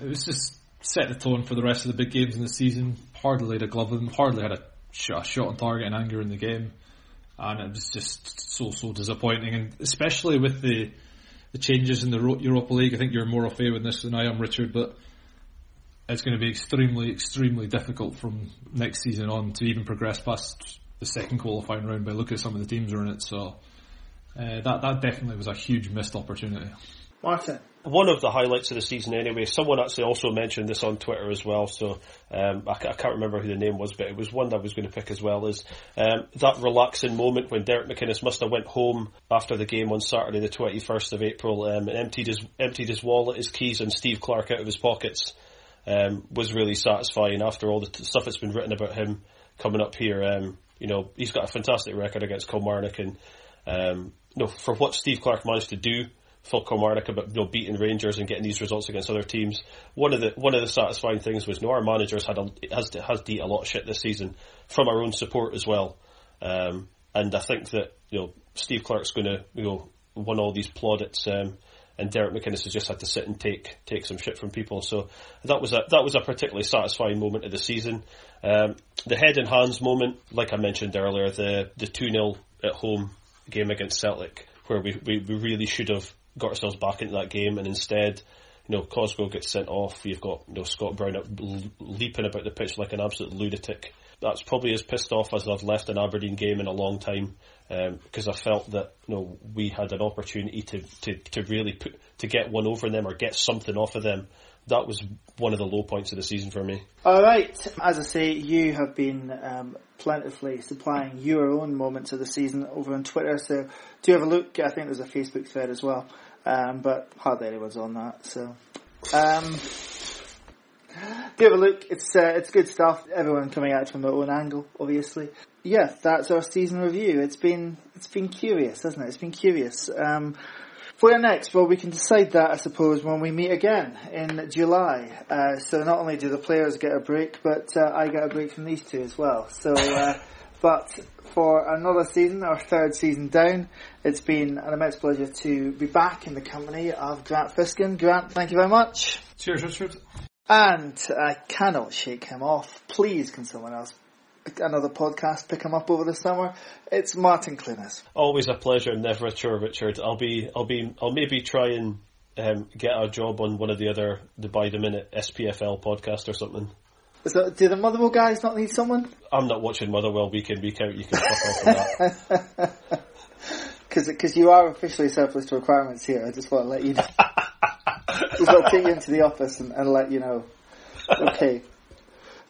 It was just set the tone for the rest of the big games in the season. Hardly laid a glove with them, hardly had a, sh- a shot on target and anger in the game, and it was just so, so disappointing, and especially with the The changes in the Europa League. I think you're more au fait with this than I am, Richard, but it's going to be extremely, extremely difficult from next season on to even progress past the second qualifying round by looking at some of the teams that are in it. So uh, that that definitely was a huge missed opportunity. Martin? One of the highlights of the season anyway, someone actually also mentioned this on Twitter as well, so um, I, I can't remember who the name was, but it was one that I was going to pick as well, is um, that relaxing moment when Derek McInnes must have went home after the game on Saturday the twenty-first of April um, and emptied his emptied his wallet, his keys and Steve Clark out of his pockets. Um, was really satisfying after all the t- stuff that's been written about him coming up here. Um, you know, he's got a fantastic record against Kilmarnock, and um, you know, for what Steve Clark managed to do for Kilmarnock, about you know, beating Rangers and getting these results against other teams. One of the one of the satisfying things was, you know, our managers had a, has has to eat a lot of shit this season from our own support as well. Um, and I think that you know Steve Clark's going to you know won all these plaudits, um, and Derek McInnes has just had to sit and take take some shit from people. So that was a that was a particularly satisfying moment of the season. Um, the head and hands moment, like I mentioned earlier, the the two nil at home game against Celtic, where we we, we really should have got ourselves back into that game, and instead, you know, Cosgrove gets sent off. You've got, you know, Scott Brown up leaping about the pitch like an absolute lunatic. That's probably as pissed off as I've left an Aberdeen game in a long time, because um, I felt that, you know, we had an opportunity to, to, to really put to get one over them or get something off of them. That was one of the low points of the season for me. All right, as I say, you have been um, plentifully supplying your own moments of the season over on Twitter, so do have a look. I think there's a Facebook thread as well, um, but hardly anyone's on that, so um, do have a look. It's uh, it's good stuff. Everyone coming at it from their own angle, obviously. Yeah, that's our season review. It's been it's been curious, hasn't it? It's been curious. Um, Where next? Well, we can decide that, I suppose, when we meet again in July. Uh, so not only do the players get a break, but uh, I get a break from these two as well. So, uh, but for another season, our third season down, it's been an immense pleasure to be back in the company of Grant Fiskin. Grant, thank you very much. Cheers, Richard. And I cannot shake him off. Please, can someone else, another podcast, pick him up over the summer? It's Martin Clunas. Always a pleasure, never a chore, Richard. I'll be, I'll be, I'll maybe try and um, get a job on one of the other the by the minute S P F L podcast or something. So, do the Motherwell guys not need someone? I'm not watching Motherwell week in, week out. You can fuck off on that. Because you are officially surplus to requirements here. I just want to let you know. Just want to take you into the office and, and let you know. Okay.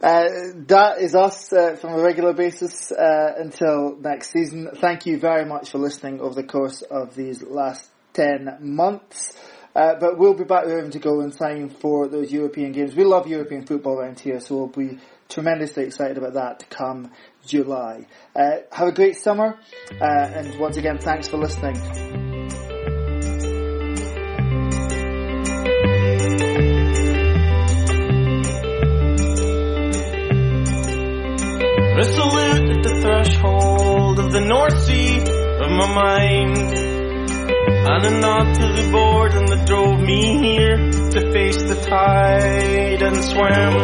Uh, that is us uh, from a regular basis uh, until next season. Thank you very much for listening over the course of these last ten months. Uh, but we'll be back with him to go in time for those European games. We love European football around here, so we'll be tremendously excited about that come July. Uh, have a great summer, uh, and once again, thanks for listening. A salute at the threshold of the North Sea of my mind, and a nod to the boredom that drove me here to face the tide and swim.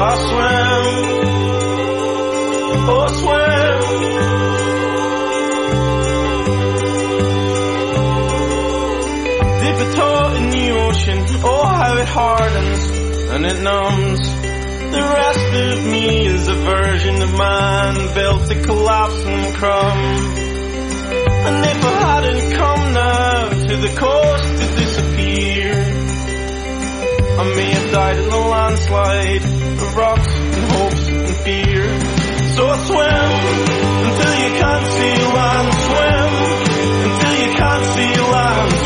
I swim, oh swim. Dip a toe in the ocean, oh how it hardens and it numbs. The rest of me is a version of man built to collapse and crumb. And if I hadn't come now to the coast to disappear, I may have died in a landslide of rocks and hopes and fear. So I swim until you can't see land, swim until you can't see land.